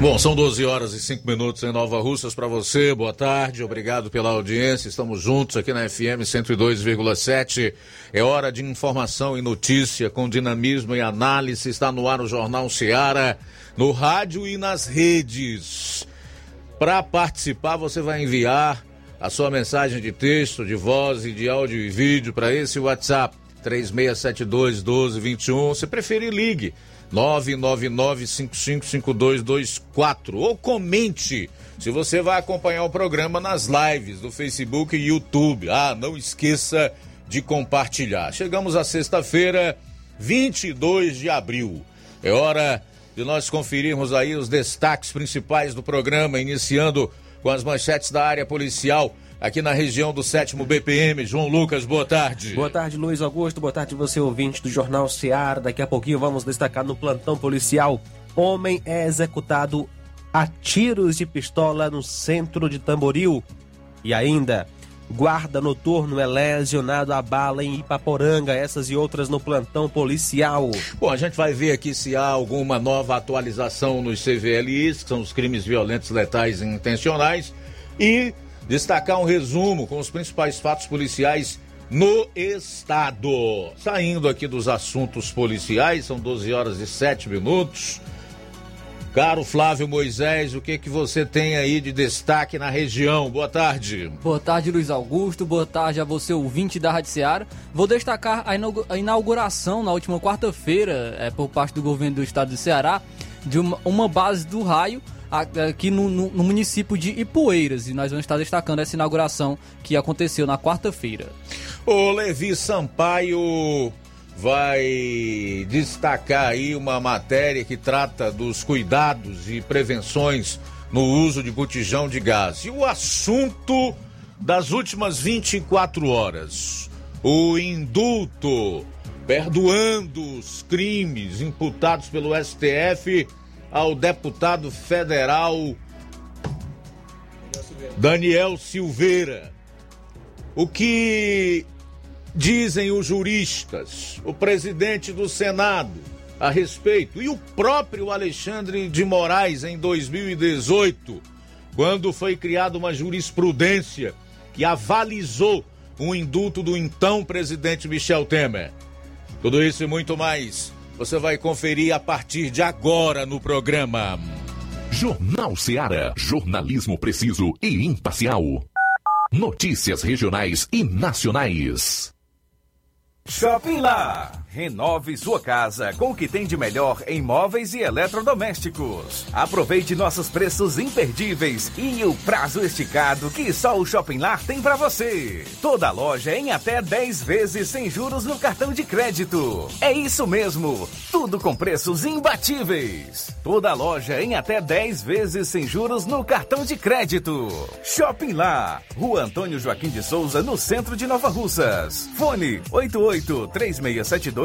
Bom, são 12 horas e 5 minutos em Nova Russas para você. Boa tarde, obrigado pela audiência. Estamos juntos aqui na FM 102,7. É hora de informação e notícia com dinamismo e análise. Está no ar o Jornal Seara, no rádio e nas redes. Para participar, você vai enviar a sua mensagem de texto, de voz e de áudio e vídeo para esse WhatsApp 3672-1221. Se preferir, ligue 999-555224 ou comente se você vai acompanhar o programa nas lives do Facebook e YouTube. Ah, não esqueça de compartilhar. Chegamos à sexta-feira, 22 de abril. É hora de nós conferirmos aí os destaques principais do programa, iniciando com as manchetes da área policial aqui na região do 7º BPM. João Lucas, boa tarde. Boa tarde, Luiz Augusto. Boa tarde, você ouvinte do Jornal Seara. Daqui a pouquinho vamos destacar no plantão policial: homem é executado a tiros de pistola no centro de Tamboril. E ainda, guarda noturno é lesionado a bala em Ipaporanga. Essas e outras no plantão policial. Bom, a gente vai ver aqui se há alguma nova atualização nos CVLIs, que são os crimes violentos, letais e intencionais, e destacar um resumo com os principais fatos policiais no estado. Saindo aqui dos assuntos policiais, são 12 horas e 7 minutos. Caro Flávio Moisés, o que você tem aí de destaque na região? Boa tarde. Boa tarde, Luiz Augusto. Boa tarde a você, ouvinte da Rádio Seara. Vou destacar a inauguração na última quarta-feira, por parte do governo do estado do Ceará, de uma base do Raio aqui no município de Ipueiras, e nós vamos estar destacando essa inauguração que aconteceu na quarta-feira. O Levi Sampaio vai destacar aí uma matéria que trata dos cuidados e prevenções no uso de botijão de gás. E o assunto das últimas 24 horas, o indulto, perdoando os crimes imputados pelo STF ao deputado federal Daniel Silveira. O que dizem os juristas, o presidente do Senado a respeito, e o próprio Alexandre de Moraes em 2018, quando foi criada uma jurisprudência que avalizou o indulto do então presidente Michel Temer. Tudo isso e muito mais você vai conferir a partir de agora no programa. Jornal Seara. Jornalismo preciso e imparcial. Notícias regionais e nacionais. Shopping Lar. Renove sua casa com o que tem de melhor em móveis e eletrodomésticos. Aproveite nossos preços imperdíveis e o prazo esticado que só o Shopping Lar tem para você. Toda loja em até 10 vezes sem juros no cartão de crédito. É isso mesmo, tudo com preços imbatíveis. Toda loja em até 10 vezes sem juros no cartão de crédito. Shopping Lar, Rua Antônio Joaquim de Souza, no centro de Nova Russas. Fone 88-3672-6464.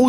O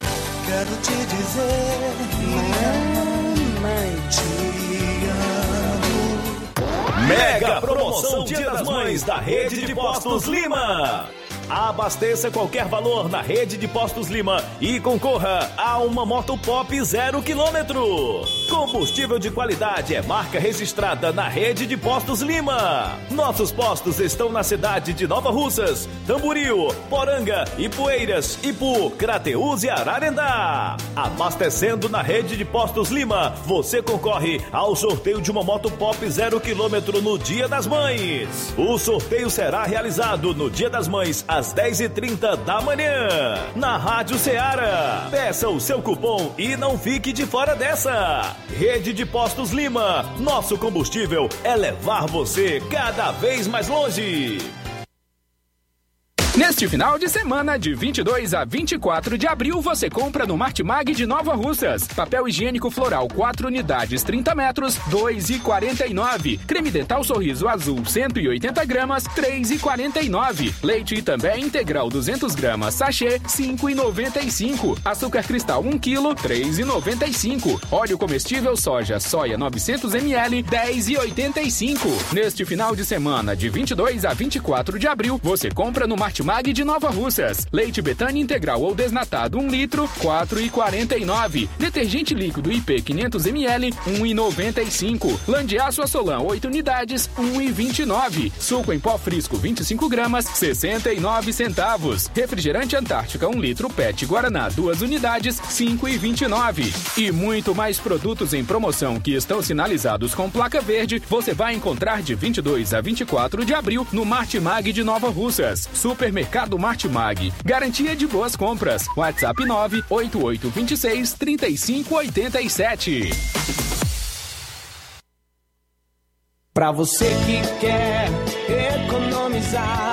Quero te dizer, mamãe. Mega promoção Dia das Mães da Rede de Postos Lima. Abasteça qualquer valor na Rede de Postos Lima e concorra a uma Moto Pop 0 km. Combustível de qualidade é marca registrada na Rede de Postos Lima. Nossos postos estão na cidade de Nova Russas, Tamboril, Poranga, Ipueiras, Ipu, Crateús e Ararendá. Abastecendo na Rede de Postos Lima, você concorre ao sorteio de uma Moto Pop 0 km no Dia das Mães. O sorteio será realizado no Dia das Mães às 10h30 da manhã, na Rádio Seara. Peça o seu cupom e não fique de fora dessa. Rede de Postos Lima, nosso combustível é levar você cada vez mais longe. Neste final de semana, de 22 a 24 de abril, você compra no Martimag de Nova Russas. Papel higiênico floral 4 unidades 30 metros, R$2,49. Creme dental sorriso azul 180 gramas, R$3,49. Leite Itambé integral 200 gramas, sachê, R$5,95. Açúcar cristal 1 kg, R$3,95. Óleo comestível soja 900 ml, R$10,85. Neste final de semana, de 22 a 24 de abril, você compra no Martimag Mag de Nova Russas. Leite Betânia integral ou desnatado 1 litro, R$4,49. Detergente líquido IP 500ml, R$1,95. Landiaço Assolã 8 unidades, R$1,29. Suco em pó frisco 25 gramas, R$0,69. Refrigerante Antártica 1 litro PET Guaraná 2 unidades, R$5,29. E muito mais produtos em promoção que estão sinalizados com placa verde, você vai encontrar de 22 a 24 de abril no Martimag de Nova Russas. Supermercado Martimag. Garantia de boas compras. WhatsApp 988263587. Pra você que quer economizar.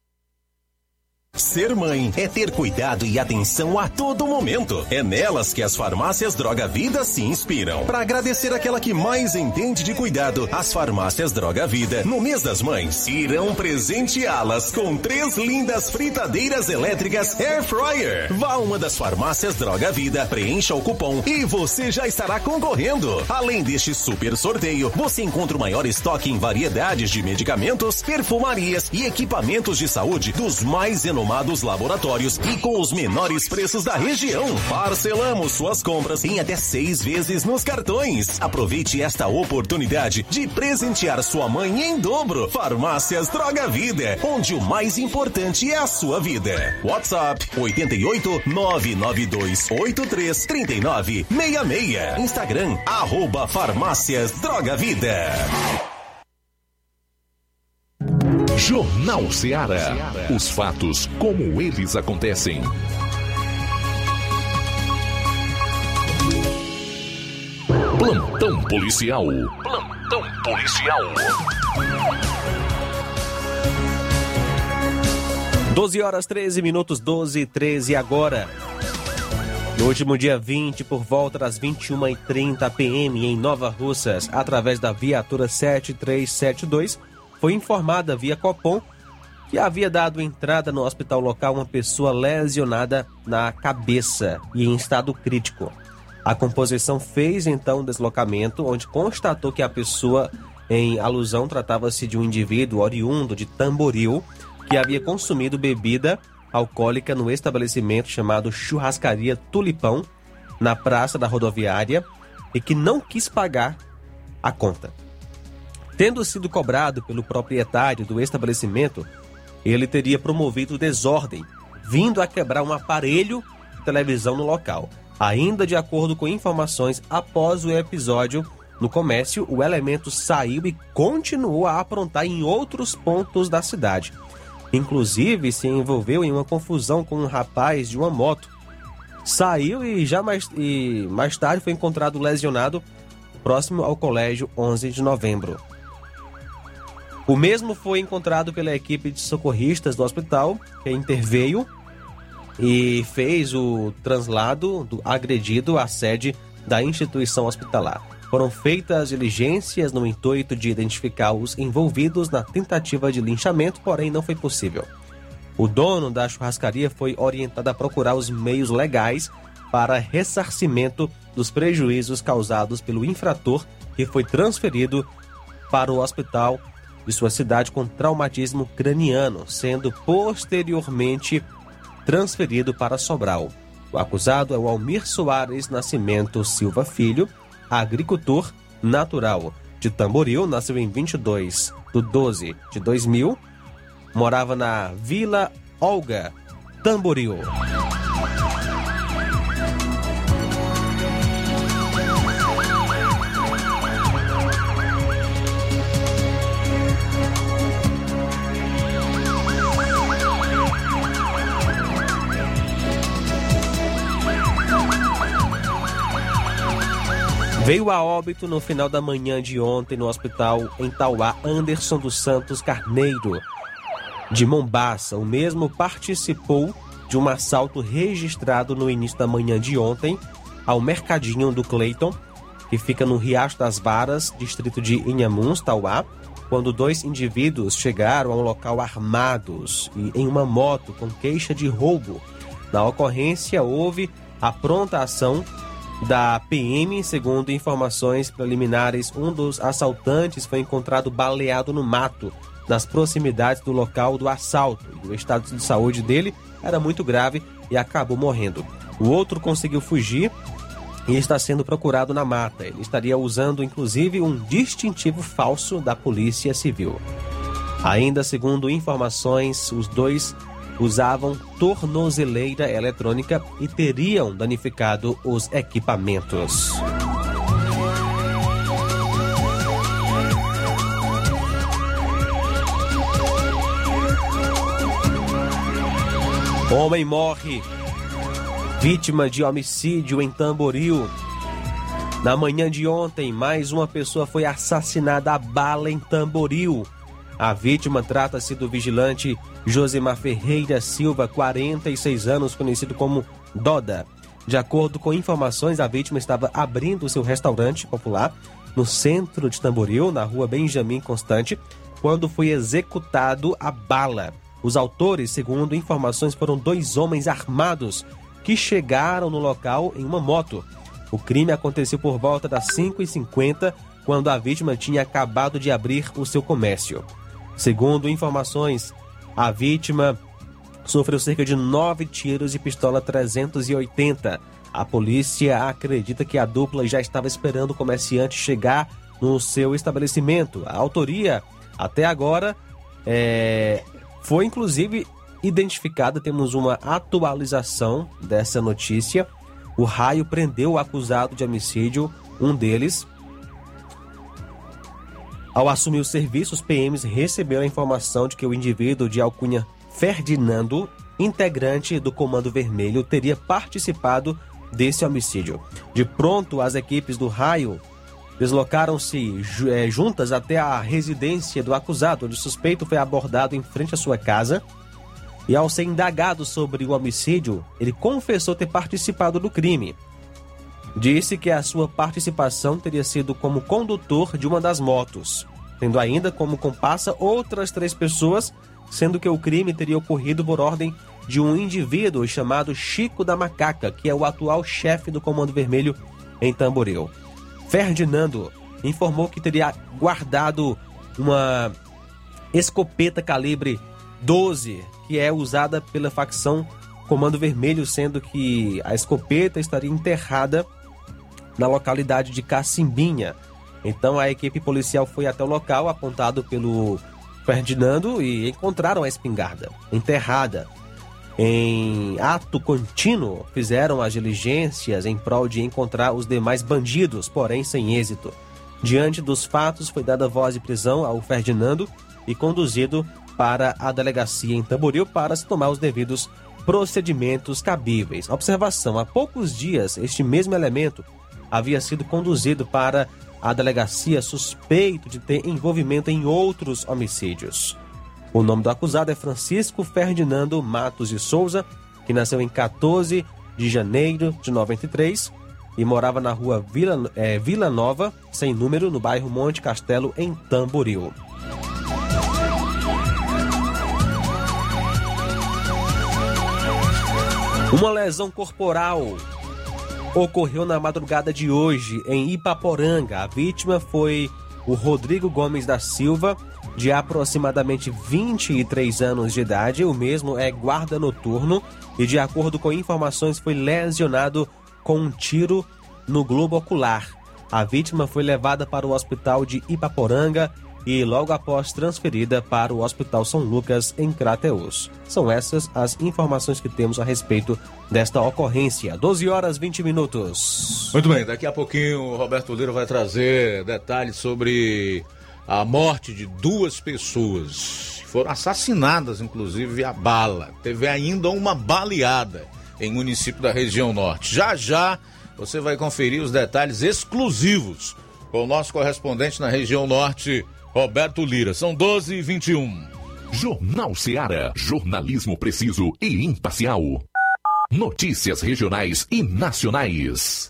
Ser mãe é ter cuidado e atenção a todo momento. É nelas que as farmácias Droga Vida se inspiram. Para agradecer aquela que mais entende de cuidado, as farmácias Droga Vida, no mês das mães, irão presenteá-las com 3 lindas fritadeiras elétricas Air Fryer. Vá a uma das farmácias Droga Vida, preencha o cupom e você já estará concorrendo. Além deste super sorteio, você encontra o maior estoque em variedades de medicamentos, perfumarias e equipamentos de saúde dos mais inovados laboratórios e com os menores preços da região. Parcelamos suas compras em até 6 vezes nos cartões. Aproveite esta oportunidade de presentear sua mãe em dobro. Farmácias Droga Vida, onde o mais importante é a sua vida. WhatsApp 88 992833966. Instagram @farmácias Droga Vida. Jornal Seara. Os fatos como eles acontecem. Plantão policial. Plantão policial. 12h13, 12h13 agora. No último dia 20, por volta das 21h30 pm, em Nova Russas, através da viatura 7372, foi informada via Copom que havia dado entrada no hospital local uma pessoa lesionada na cabeça e em estado crítico. A composição fez então um deslocamento, onde constatou que a pessoa em alusão tratava-se de um indivíduo oriundo de Tamboril que havia consumido bebida alcoólica no estabelecimento chamado Churrascaria Tulipão, na Praça da Rodoviária, e que não quis pagar a conta. Tendo sido cobrado pelo proprietário do estabelecimento, ele teria promovido desordem, vindo a quebrar um aparelho de televisão no local. Ainda de acordo com informações, após o episódio no comércio, o elemento saiu e continuou a aprontar em outros pontos da cidade. Inclusive, se envolveu em uma confusão com um rapaz de uma moto. Saiu e mais tarde foi encontrado lesionado próximo ao Colégio 11 de Novembro. O mesmo foi encontrado pela equipe de socorristas do hospital, que interveio e fez o translado do agredido à sede da instituição hospitalar. Foram feitas diligências no intuito de identificar os envolvidos na tentativa de linchamento, porém não foi possível. O dono da churrascaria foi orientado a procurar os meios legais para ressarcimento dos prejuízos causados pelo infrator, que foi transferido para o hospital de sua cidade com traumatismo craniano, sendo posteriormente transferido para Sobral. O acusado é o Almir Soares Nascimento Silva Filho, agricultor natural de Tamboril, nasceu em 22/12/2000, morava na Vila Olga, Tamboril. Veio a óbito no final da manhã de ontem no hospital em Tauá Anderson dos Santos Carneiro, de Mombaça. O mesmo participou de um assalto registrado no início da manhã de ontem ao mercadinho do Cleiton, que fica no Riacho das Varas, distrito de Inhamuns, Tauá, quando dois indivíduos chegaram ao local armados e em uma moto com queixa de roubo. Na ocorrência houve a pronta ação da PM. Segundo informações preliminares, um dos assaltantes foi encontrado baleado no mato, nas proximidades do local do assalto. O estado de saúde dele era muito grave e acabou morrendo. O outro conseguiu fugir e está sendo procurado na mata. Ele estaria usando, inclusive, um distintivo falso da Polícia Civil. Ainda segundo informações, os dois usavam tornozeleira eletrônica e teriam danificado os equipamentos. Homem morre vítima de homicídio em Tamboril. Na manhã de ontem, mais uma pessoa foi assassinada a bala em Tamboril. A vítima trata-se do vigilante Josimar Ferreira Silva, 46 anos, conhecido como Doda. De acordo com informações, a vítima estava abrindo seu restaurante popular no centro de Tamboril, na rua Benjamin Constante, quando foi executado a bala. Os autores, segundo informações, foram dois homens armados que chegaram no local em uma moto. O crime aconteceu por volta das 5h50, quando a vítima tinha acabado de abrir o seu comércio. Segundo informações, a vítima sofreu cerca de 9 tiros de pistola 380. A polícia acredita que a dupla já estava esperando o comerciante chegar no seu estabelecimento. A autoria, até agora, foi inclusive identificada. Temos uma atualização dessa notícia. O Raio prendeu o acusado de homicídio, um deles. Ao assumir o serviço, os PMs receberam a informação de que o indivíduo de alcunha Ferdinando, integrante do Comando Vermelho, teria participado desse homicídio. De pronto, as equipes do Raio deslocaram-se juntas até a residência do acusado, onde o suspeito foi abordado em frente à sua casa. E ao ser indagado sobre o homicídio, ele confessou ter participado do crime. Disse que a sua participação teria sido como condutor de uma das motos, tendo ainda como comparsa outras 3 pessoas, sendo que o crime teria ocorrido por ordem de um indivíduo chamado Chico da Macaca, que é o atual chefe do Comando Vermelho em Tamboril. Ferdinando informou que teria guardado uma escopeta calibre 12, que é usada pela facção Comando Vermelho, sendo que a escopeta estaria enterrada na localidade de Cacimbinha. Então a equipe policial foi até o local apontado pelo Ferdinando e encontraram a espingarda enterrada. Em ato contínuo, fizeram as diligências em prol de encontrar os demais bandidos, porém sem êxito. Diante dos fatos, foi dada voz de prisão ao Ferdinando e conduzido para a delegacia em Tamboril para se tomar os devidos procedimentos cabíveis. Observação: há poucos dias, este mesmo elemento havia sido conduzido para a delegacia suspeito de ter envolvimento em outros homicídios. O nome do acusado é Francisco Ferdinando Matos de Souza, que nasceu em 14 de janeiro de 93 e morava na rua Vila Nova, sem número, no bairro Monte Castelo, em Tamboril. Uma lesão corporal ocorreu na madrugada de hoje em Ipaporanga. A vítima foi o Rodrigo Gomes da Silva, de aproximadamente 23 anos de idade. O mesmo é guarda noturno e, de acordo com informações, foi lesionado com um tiro no globo ocular. A vítima foi levada para o hospital de Ipaporanga e logo após transferida para o Hospital São Lucas, em Crateús. São essas as informações que temos a respeito desta ocorrência. 12 horas 20 minutos. Muito bem, daqui a pouquinho o Roberto Lira vai trazer detalhes sobre a morte de duas pessoas. Foram assassinadas, inclusive, a bala. Teve ainda uma baleada em município da região norte. Já já você vai conferir os detalhes exclusivos com o nosso correspondente na região norte, Roberto Lira. São 12h21. Jornal Seara. Jornalismo preciso e imparcial. Notícias regionais e nacionais.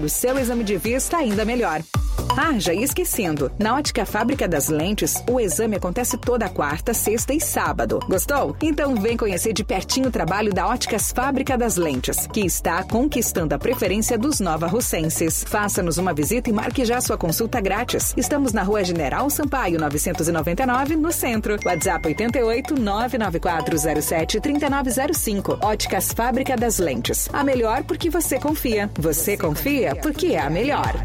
do seu exame de vista ainda melhor. Ah, já ia esquecendo. Na Ótica Fábrica das Lentes, o exame acontece toda quarta, sexta e sábado. Gostou? Então vem conhecer de pertinho o trabalho da Óticas Fábrica das Lentes, que está conquistando a preferência dos nova-russenses. Faça-nos uma visita e marque já sua consulta grátis. Estamos na Rua General Sampaio, 999, no centro. WhatsApp 88 99407 3905. Óticas Fábrica das Lentes. A melhor porque você confia. Você confia porque é a melhor.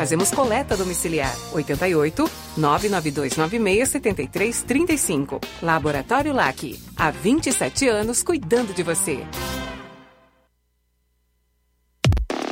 Fazemos coleta domiciliar. 88 992 96 73 35. Laboratório LAC. Há 27 anos cuidando de você.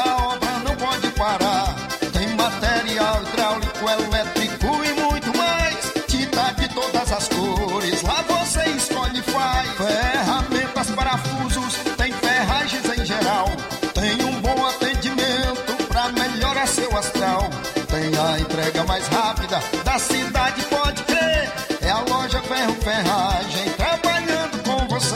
a obra não pode parar. Tem material hidráulico, elétrico e muito mais. Tinta de todas as cores, lá você escolhe e faz. Ferramentas, parafusos, tem ferragens em geral. Tem um bom atendimento pra melhorar seu astral. Tem a entrega mais rápida da cidade, pode crer. É a loja Ferro Ferragem trabalhando com você.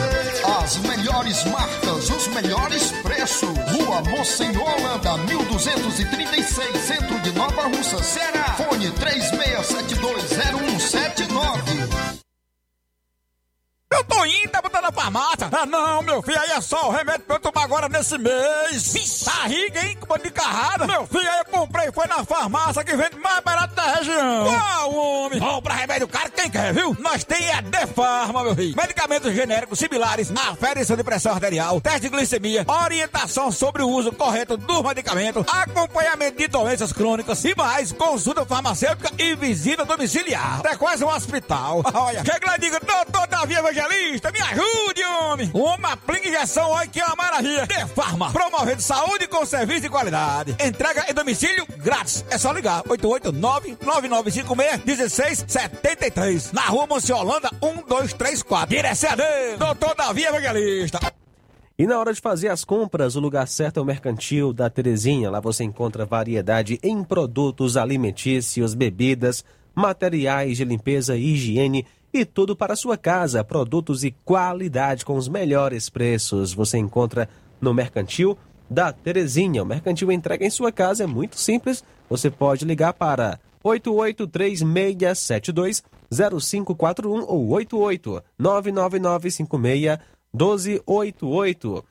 As melhores marcas, os melhores preços. Rua Monsenhor Holanda, 1236, centro de Nova Russa, Ceará. telefone 36720179. Eu tô indo, tá botando na farmácia. Ah, não, meu filho, aí é só o remédio pra eu tomar agora nesse mês. Vixe. Barriga, hein, com bando de carrada. Meu filho, aí eu comprei, foi na farmácia que vende mais barato da região. Qual, homem? Compra remédio caro quem quer, viu? Nós tem a Defarma, meu filho. Medicamentos genéricos similares, aferição de pressão arterial, teste de glicemia, orientação sobre o uso correto do medicamento, acompanhamento de doenças crônicas e mais, consulta farmacêutica e visita domiciliar. É quase um hospital. Olha, chega lá e diga, doutor Davi Evangelista, me ajude, homem. Uma aplica injeção, olha que é uma maravilha. Defarma, promovendo saúde com serviço de qualidade. Entrega em domicílio grátis. É só ligar. 889-9956-1673. Na rua Monsenhor Holanda, 1234. Direcendo, doutor Davi Evangelista. E na hora de fazer as compras, o lugar certo é o Mercantil da Terezinha. Lá você encontra variedade em produtos alimentícios, bebidas, materiais de limpeza e higiene e tudo para a sua casa. Produtos e qualidade com os melhores preços. Você encontra no Mercantil da Terezinha. O Mercantil entrega em sua casa, é muito simples. Você pode ligar para 8836720541 ou 88999561288.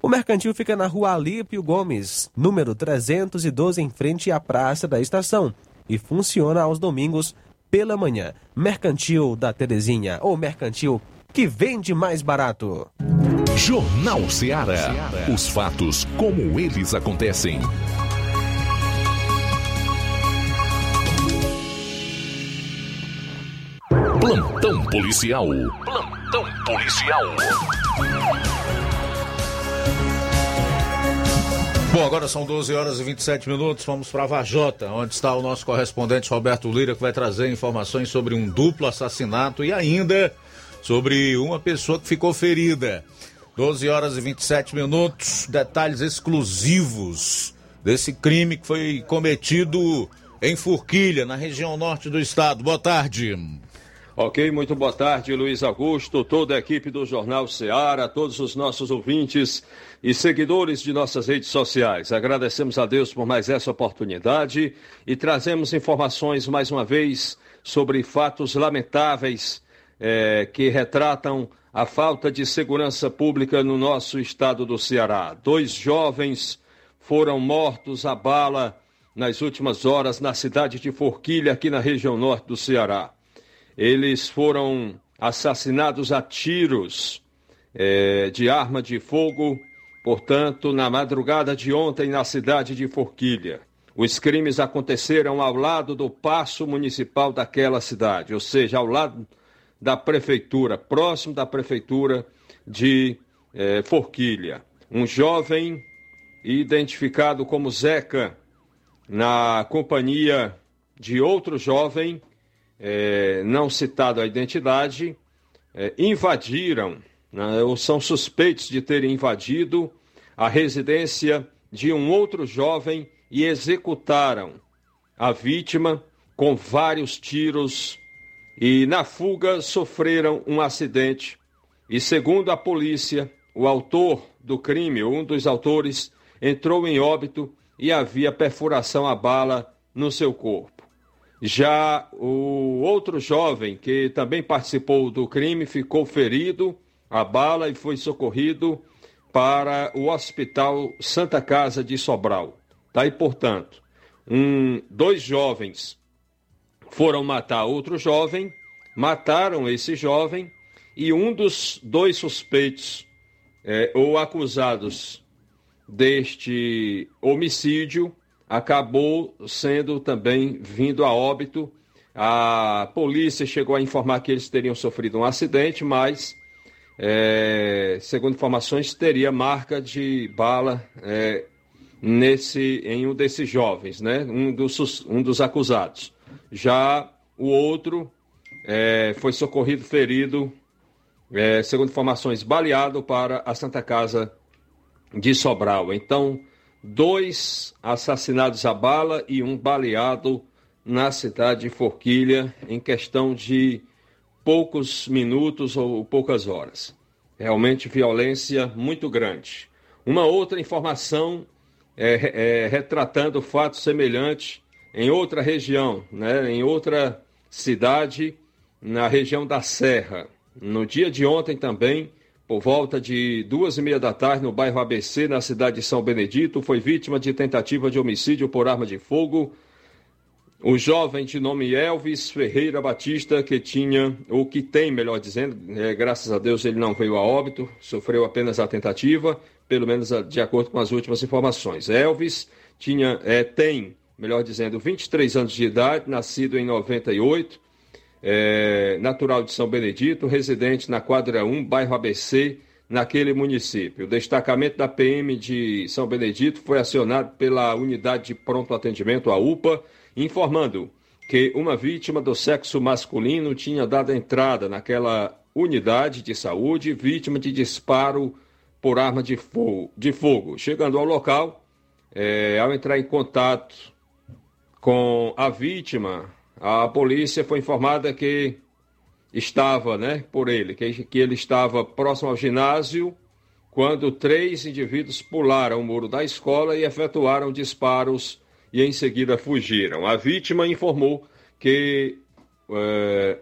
O Mercantil fica na rua Alípio Gomes, número 312, em frente à Praça da Estação, e funciona aos domingos pela manhã. Mercantil da Terezinha, ou Mercantil que vende mais barato. Jornal Seara. Os fatos como eles acontecem. Plantão policial. Plantão policial. Bom, agora são 12h27. Vamos para Vajota, onde está o nosso correspondente Roberto Lira, que vai trazer informações sobre um duplo assassinato e ainda sobre uma pessoa que ficou ferida. 12h27, detalhes exclusivos desse crime que foi cometido em Forquilha, na região norte do estado. Boa tarde. Ok, muito boa tarde, Luiz Augusto, toda a equipe do Jornal Seara, todos os nossos ouvintes e seguidores de nossas redes sociais. Agradecemos a Deus por mais essa oportunidade e trazemos informações mais uma vez sobre fatos lamentáveis que retratam a falta de segurança pública no nosso estado do Ceará. 2 jovens foram mortos a bala nas últimas horas na cidade de Forquilha, aqui na região norte do Ceará. Eles foram assassinados a tiros de arma de fogo, portanto, na madrugada de ontem na cidade de Forquilha. Os crimes aconteceram ao lado do paço municipal daquela cidade, ou seja, ao lado da prefeitura, próximo da prefeitura de Forquilha. Um jovem identificado como Zeca, na companhia de outro jovem, não citado a identidade, invadiram, né, ou são suspeitos de terem invadido a residência de um outro jovem e executaram a vítima com vários tiros e, na fuga, sofreram um acidente. E, segundo a polícia, o autor do crime, um dos autores, entrou em óbito e havia perfuração a bala no seu corpo. Já o outro jovem, que também participou do crime, ficou ferido a bala e foi socorrido para o Hospital Santa Casa de Sobral. Tá aí, portanto, 2 jovens foram matar outro jovem, mataram esse jovem e um dos 2 suspeitos ou acusados deste homicídio acabou sendo também vindo a óbito. A polícia chegou a informar que eles teriam sofrido um acidente, mas, segundo informações, teria marca de bala em um desses jovens, né? Um dos acusados. Já o outro foi socorrido, ferido, segundo informações, baleado para a Santa Casa de Sobral. Então, 2 assassinados à bala e um baleado na cidade de Forquilha em questão de poucos minutos ou poucas horas. Realmente violência muito grande. Uma outra informação retratando fato semelhante em outra região, né, em outra cidade, na região da Serra. No dia de ontem também, por volta de 14h30 no bairro ABC, na cidade de São Benedito, foi vítima de tentativa de homicídio por arma de fogo. O jovem de nome Elvis Ferreira Batista, que tem, graças a Deus ele não veio a óbito, sofreu apenas a tentativa, pelo menos de acordo com as últimas informações. Elvis tem 23 anos de idade, nascido em 98, natural de São Benedito, residente na quadra 1, bairro ABC, naquele município. O destacamento da PM de São Benedito foi acionado pela unidade de pronto atendimento, a UPA, informando que uma vítima do sexo masculino tinha dado entrada naquela unidade de saúde, vítima de disparo por arma de fogo. Chegando ao local, ao entrar em contato com a vítima, a polícia foi informada que estava, ele estava próximo ao ginásio, quando 3 indivíduos pularam o muro da escola e efetuaram disparos e em seguida fugiram. A vítima informou que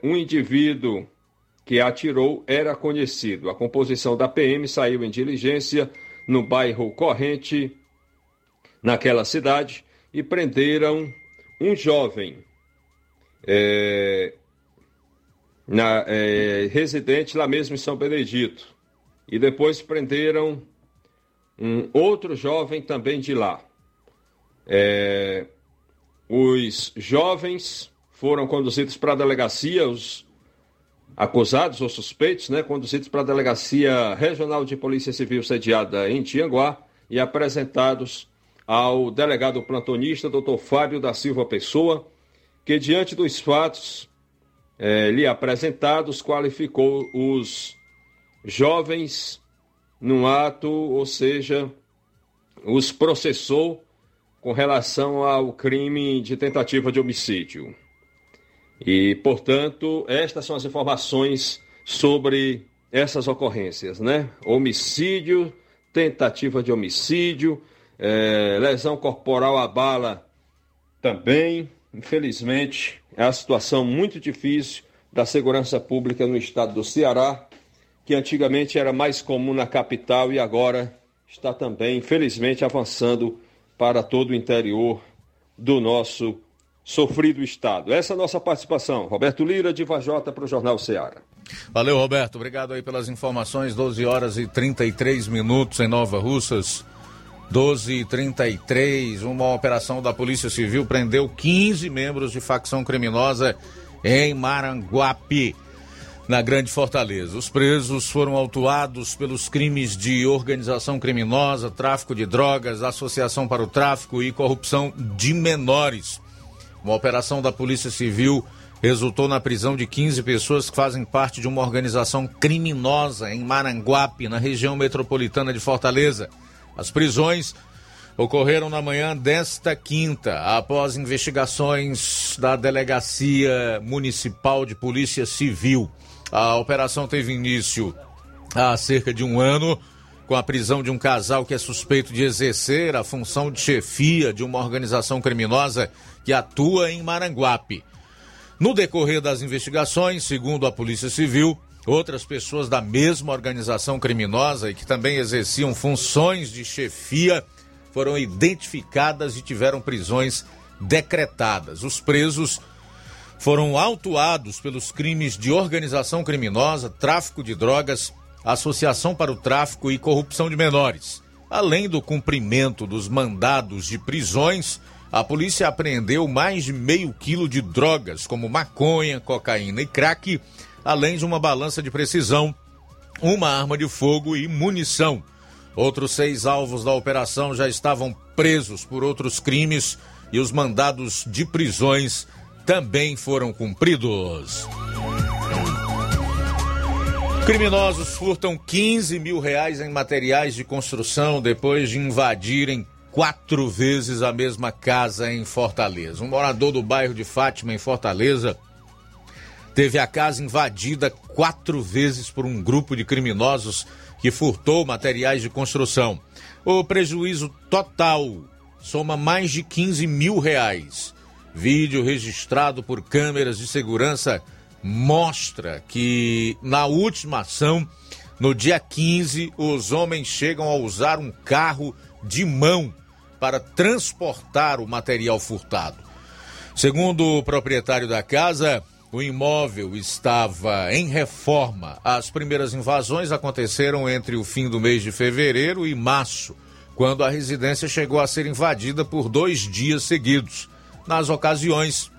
um indivíduo que atirou era conhecido. A composição da PM saiu em diligência no bairro Corrente, naquela cidade, e prenderam um jovem residente lá mesmo em São Benedito. E depois prenderam um outro jovem também de lá. Os jovens foram conduzidos para a delegacia, os acusados ou suspeitos, conduzidos para a Delegacia Regional de Polícia Civil sediada em Tianguá e apresentados ao delegado plantonista, Dr. Fábio da Silva Pessoa, que diante dos fatos lhe apresentados, qualificou os jovens num ato, ou seja, os processou com relação ao crime de tentativa de homicídio. E, portanto, estas são as informações sobre essas ocorrências, Homicídio, tentativa de homicídio, lesão corporal à bala também. Infelizmente, é a situação muito difícil da segurança pública no estado do Ceará, que antigamente era mais comum na capital e agora está também, infelizmente, avançando para todo o interior do nosso sofrido estado. Essa é a nossa participação. Roberto Lira, de Vajota, para o Jornal Seara. Valeu, Roberto. Obrigado aí pelas informações. 12h33 em Nova Russas. 12h33, uma operação da Polícia Civil prendeu 15 membros de facção criminosa em Maranguape, na Grande Fortaleza. Os presos foram autuados pelos crimes de organização criminosa, tráfico de drogas, associação para o tráfico e corrupção de menores. Uma operação da Polícia Civil resultou na prisão de 15 pessoas que fazem parte de uma organização criminosa em Maranguape, na região metropolitana de Fortaleza. As prisões ocorreram na manhã desta quinta, após investigações da Delegacia Municipal de Polícia Civil. A operação teve início há cerca de um ano, com a prisão de um casal que é suspeito de exercer a função de chefia de uma organização criminosa que atua em Maranguape. No decorrer das investigações, segundo a Polícia Civil, outras pessoas da mesma organização criminosa e que também exerciam funções de chefia foram identificadas e tiveram prisões decretadas. Os presos foram autuados pelos crimes de organização criminosa, tráfico de drogas, associação para o tráfico e corrupção de menores. Além do cumprimento dos mandados de prisões, a polícia apreendeu mais de meio quilo de drogas, como maconha, cocaína e crack, além de uma balança de precisão, uma arma de fogo e munição. Outros 6 alvos da operação já estavam presos por outros crimes e os mandados de prisões também foram cumpridos. Criminosos furtam R$15 mil em materiais de construção depois de invadirem 4 vezes a mesma casa em Fortaleza. Um morador do bairro de Fátima, em Fortaleza, teve a casa invadida 4 vezes por um grupo de criminosos que furtou materiais de construção. O prejuízo total soma mais de R$15 mil. Vídeo registrado por câmeras de segurança mostra que na última ação, no dia 15, os homens chegam a usar um carro de mão para transportar o material furtado. Segundo o proprietário da casa, o imóvel estava em reforma. As primeiras invasões aconteceram entre o fim do mês de fevereiro e março, quando a residência chegou a ser invadida por 2 dias seguidos. Nas ocasiões,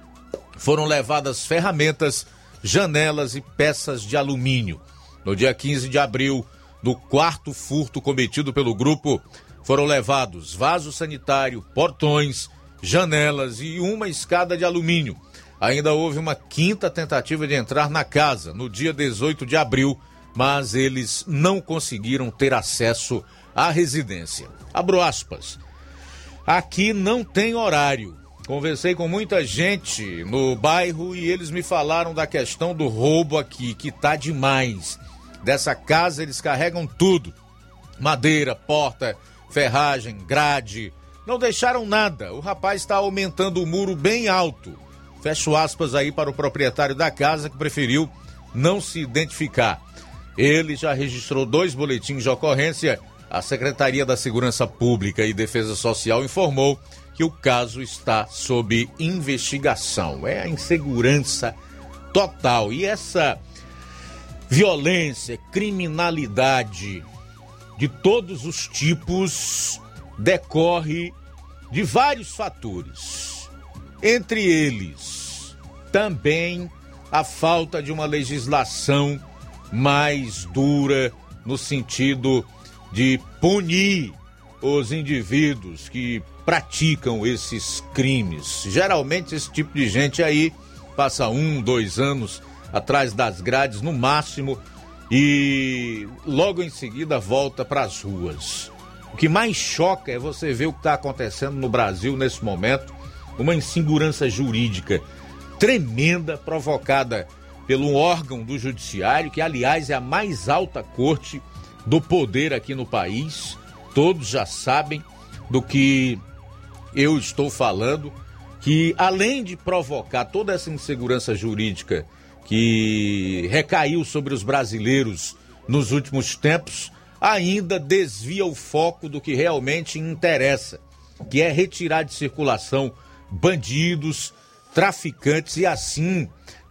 foram levadas ferramentas, janelas e peças de alumínio. No dia 15 de abril, no quarto furto cometido pelo grupo, foram levados vaso sanitário, portões, janelas e uma escada de alumínio. Ainda houve uma quinta tentativa de entrar na casa, no dia 18 de abril, mas eles não conseguiram ter acesso à residência. Abro aspas. Aqui não tem horário. Conversei com muita gente no bairro e eles me falaram da questão do roubo aqui, que tá demais. Dessa casa eles carregam tudo. Madeira, porta, ferragem, grade. Não deixaram nada. O rapaz está aumentando o muro bem alto. Fecho aspas aí para o proprietário da casa, que preferiu não se identificar. Ele já registrou 2 boletins de ocorrência. A Secretaria da Segurança Pública e Defesa Social informou que o caso está sob investigação. É a insegurança total. E essa violência, criminalidade de todos os tipos decorre de vários fatores. Entre eles, também a falta de uma legislação mais dura no sentido de punir os indivíduos que praticam esses crimes. Geralmente esse tipo de gente aí passa 1, 2 anos atrás das grades no máximo e logo em seguida volta para as ruas. O que mais choca é você ver o que está acontecendo no Brasil nesse momento. Uma insegurança jurídica tremenda provocada pelo órgão do judiciário, que aliás é a mais alta corte do poder aqui no país. Todos já sabem do que eu estou falando, que além de provocar toda essa insegurança jurídica que recaiu sobre os brasileiros nos últimos tempos, ainda desvia o foco do que realmente interessa, que é retirar de circulação bandidos, traficantes e assim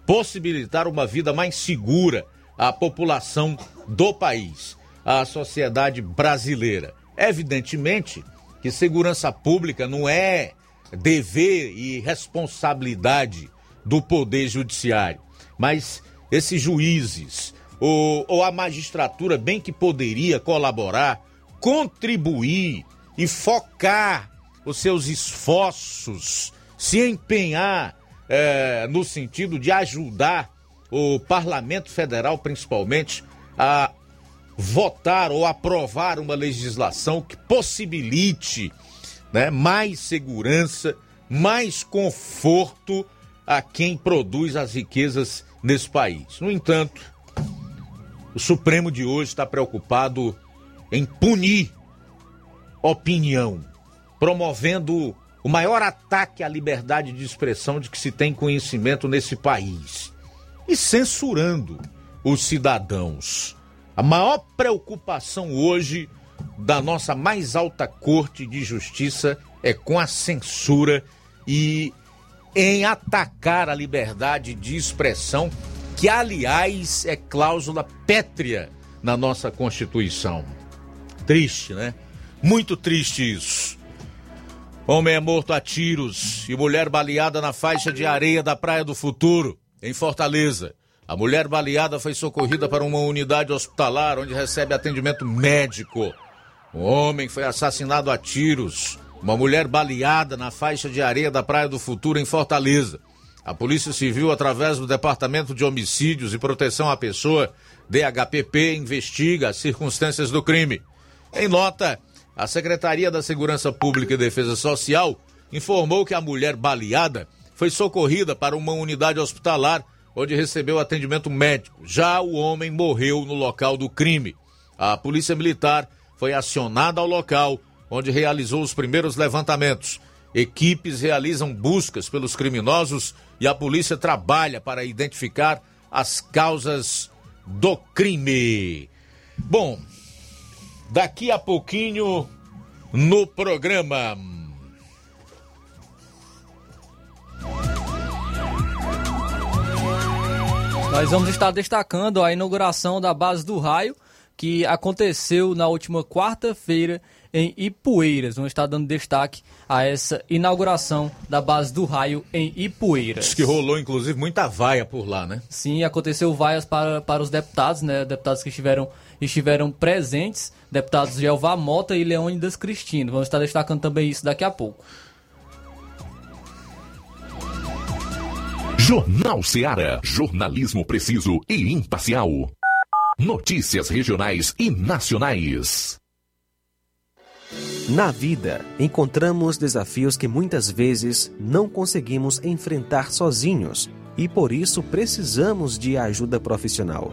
possibilitar uma vida mais segura à população do país, à sociedade brasileira. Evidentemente que segurança pública não é dever e responsabilidade do poder judiciário, mas esses juízes ou a magistratura bem que poderia colaborar, contribuir e focar os seus esforços, se empenhar no sentido de ajudar o Parlamento Federal, principalmente, a votar ou aprovar uma legislação que possibilite, né, mais segurança, mais conforto a quem produz as riquezas nesse país. No entanto, o Supremo de hoje está preocupado em punir opinião, promovendo o maior ataque à liberdade de expressão de que se tem conhecimento nesse país e censurando os cidadãos. A maior preocupação hoje da nossa mais alta corte de justiça é com a censura e em atacar a liberdade de expressão, que aliás é cláusula pétrea na nossa Constituição. Triste, né? Muito triste isso. Homem é morto a tiros e mulher baleada na faixa de areia da Praia do Futuro, em Fortaleza. A mulher baleada foi socorrida para uma unidade hospitalar, onde recebe atendimento médico. Um homem foi assassinado a tiros. Uma mulher baleada na faixa de areia da Praia do Futuro, em Fortaleza. A Polícia Civil, através do Departamento de Homicídios e Proteção à Pessoa, DHPP, investiga as circunstâncias do crime. Em nota, a Secretaria da Segurança Pública e Defesa Social informou que a mulher baleada foi socorrida para uma unidade hospitalar, onde recebeu atendimento médico. Já o homem morreu no local do crime. A Polícia Militar foi acionada ao local, onde realizou os primeiros levantamentos. Equipes realizam buscas pelos criminosos e a polícia trabalha para identificar as causas do crime. Bom, daqui a pouquinho no programa. Nós vamos estar destacando a inauguração da base do Raio, que aconteceu na última quarta-feira em Ipueiras. Vamos estar dando destaque a essa inauguração da base do Raio em Ipueiras. Diz que rolou, inclusive, muita vaia por lá, né? Sim, aconteceu vaias para os deputados, né? Deputados que estiveram presentes, deputados Jeová Mota e Leônidas Cristino. Vamos estar destacando também isso daqui a pouco. Jornal Seara. Jornalismo preciso e imparcial. Notícias regionais e nacionais. Na vida, encontramos desafios que muitas vezes não conseguimos enfrentar sozinhos e por isso precisamos de ajuda profissional.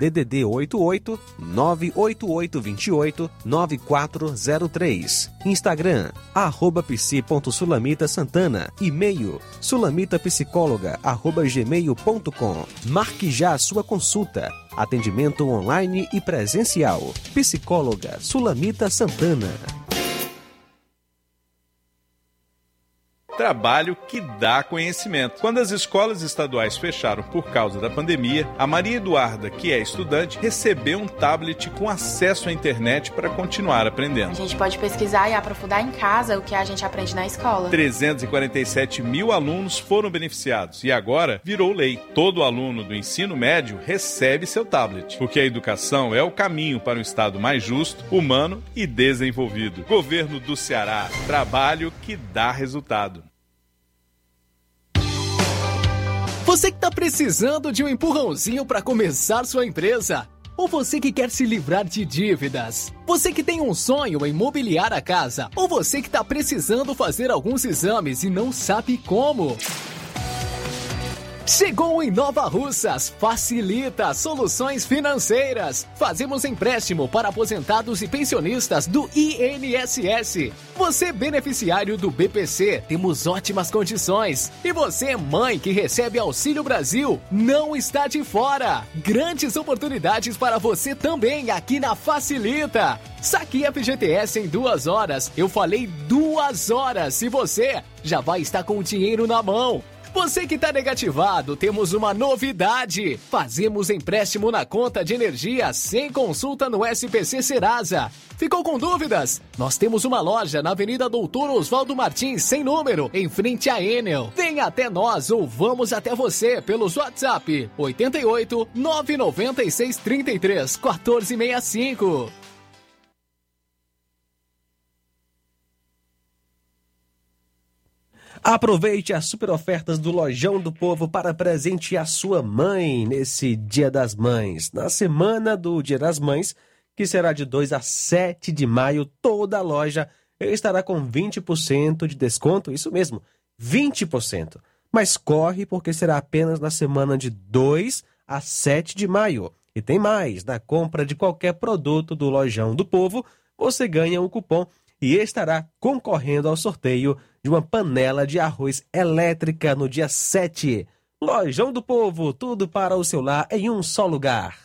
DDD 88 98828 9403. Instagram @psi.sulamitasantana. E-mail sulamitapsicologa@gmail.com. Marque já a sua consulta. Atendimento online e presencial. Psicóloga Sulamita Santana. Trabalho que dá conhecimento. Quando as escolas estaduais fecharam por causa da pandemia, a Maria Eduarda, que é estudante, recebeu um tablet com acesso à internet para continuar aprendendo. A gente pode pesquisar e aprofundar em casa o que a gente aprende na escola. 347.000 alunos foram beneficiados e agora virou lei. Todo aluno do ensino médio recebe seu tablet, porque a educação é o caminho para um estado mais justo, humano e desenvolvido. Governo do Ceará. Trabalho que dá resultado. Você que está precisando de um empurrãozinho para começar sua empresa, ou você que quer se livrar de dívidas, você que tem um sonho em mobiliar a casa, ou você que está precisando fazer alguns exames e não sabe como. Chegou em Nova Russas, facilita soluções financeiras. Fazemos empréstimo para aposentados e pensionistas do INSS. Você beneficiário do BPC, temos ótimas condições. E você, mãe que recebe Auxílio Brasil, não está de fora. Grandes oportunidades para você também aqui na Facilita. Saque FGTS em 2 horas. Eu falei 2 horas e você já vai estar com o dinheiro na mão. Você que está negativado, temos uma novidade. Fazemos empréstimo na conta de energia sem consulta no SPC Serasa. Ficou com dúvidas? Nós temos uma loja na Avenida Doutor Oswaldo Martins, sem número, em frente à Enel. Vem até nós ou vamos até você pelos WhatsApp 88 996 33 1465. Aproveite as super ofertas do Lojão do Povo para presentear sua mãe nesse Dia das Mães. Na semana do Dia das Mães, que será de 2 a 7 de maio, toda a loja estará com 20% de desconto. Isso mesmo, 20%. Mas corre, porque será apenas na semana de 2 a 7 de maio. E tem mais, na compra de qualquer produto do Lojão do Povo, você ganha um cupom e estará concorrendo ao sorteio de uma panela de arroz elétrica no dia 7. Lojão do Povo, tudo para o seu lar em um só lugar.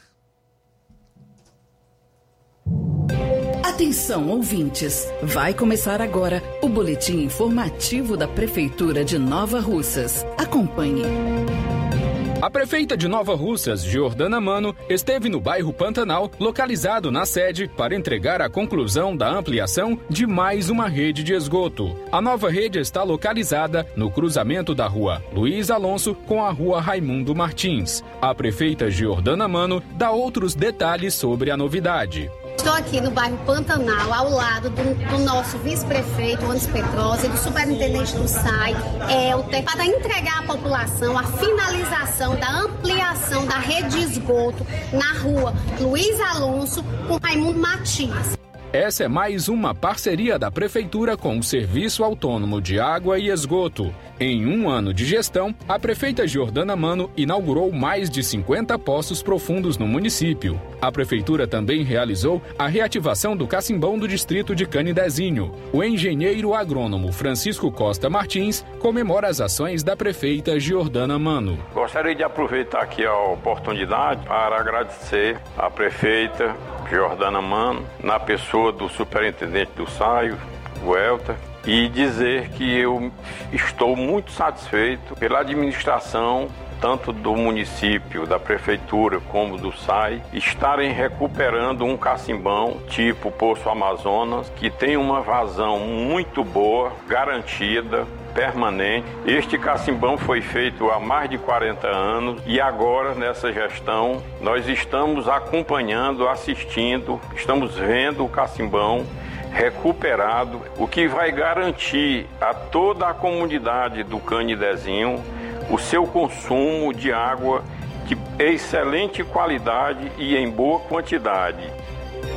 Atenção, ouvintes! Vai começar agora o boletim informativo da Prefeitura de Nova Russas. Acompanhe. A prefeita de Nova Russas, Jordana Mano, esteve no bairro Pantanal, localizado na sede, para entregar a conclusão da ampliação de mais uma rede de esgoto. A nova rede está localizada no cruzamento da rua Luiz Alonso com a rua Raimundo Martins. A prefeita Jordana Mano dá outros detalhes sobre a novidade. Estou aqui no bairro Pantanal, ao lado do nosso vice-prefeito, Andes Pedrosa, e do superintendente do SAI, Elter, para entregar à população a finalização da ampliação da rede de esgoto na rua Luiz Alonso com Raimundo Matias. Essa é mais uma parceria da Prefeitura com o Serviço Autônomo de Água e Esgoto. Em um ano de gestão, a prefeita Jordana Mano inaugurou mais de 50 poços profundos no município. A prefeitura também realizou a reativação do cacimbão do distrito de Canidezinho. O engenheiro agrônomo Francisco Costa Martins comemora as ações da prefeita Jordana Mano. Gostaria de aproveitar aqui a oportunidade para agradecer à prefeita Jordana Mano, na pessoa do superintendente do SAIO, o Elter, e dizer que eu estou muito satisfeito pela administração, tanto do município, da prefeitura, como do SAI, estarem recuperando um cacimbão tipo Poço Amazonas, que tem uma vazão muito boa, garantida, permanente. Este cacimbão foi feito há mais de 40 anos e agora, nessa gestão, nós estamos acompanhando, assistindo, estamos vendo o cacimbão recuperado, o que vai garantir a toda a comunidade do Canidezinho o seu consumo de água de excelente qualidade e em boa quantidade.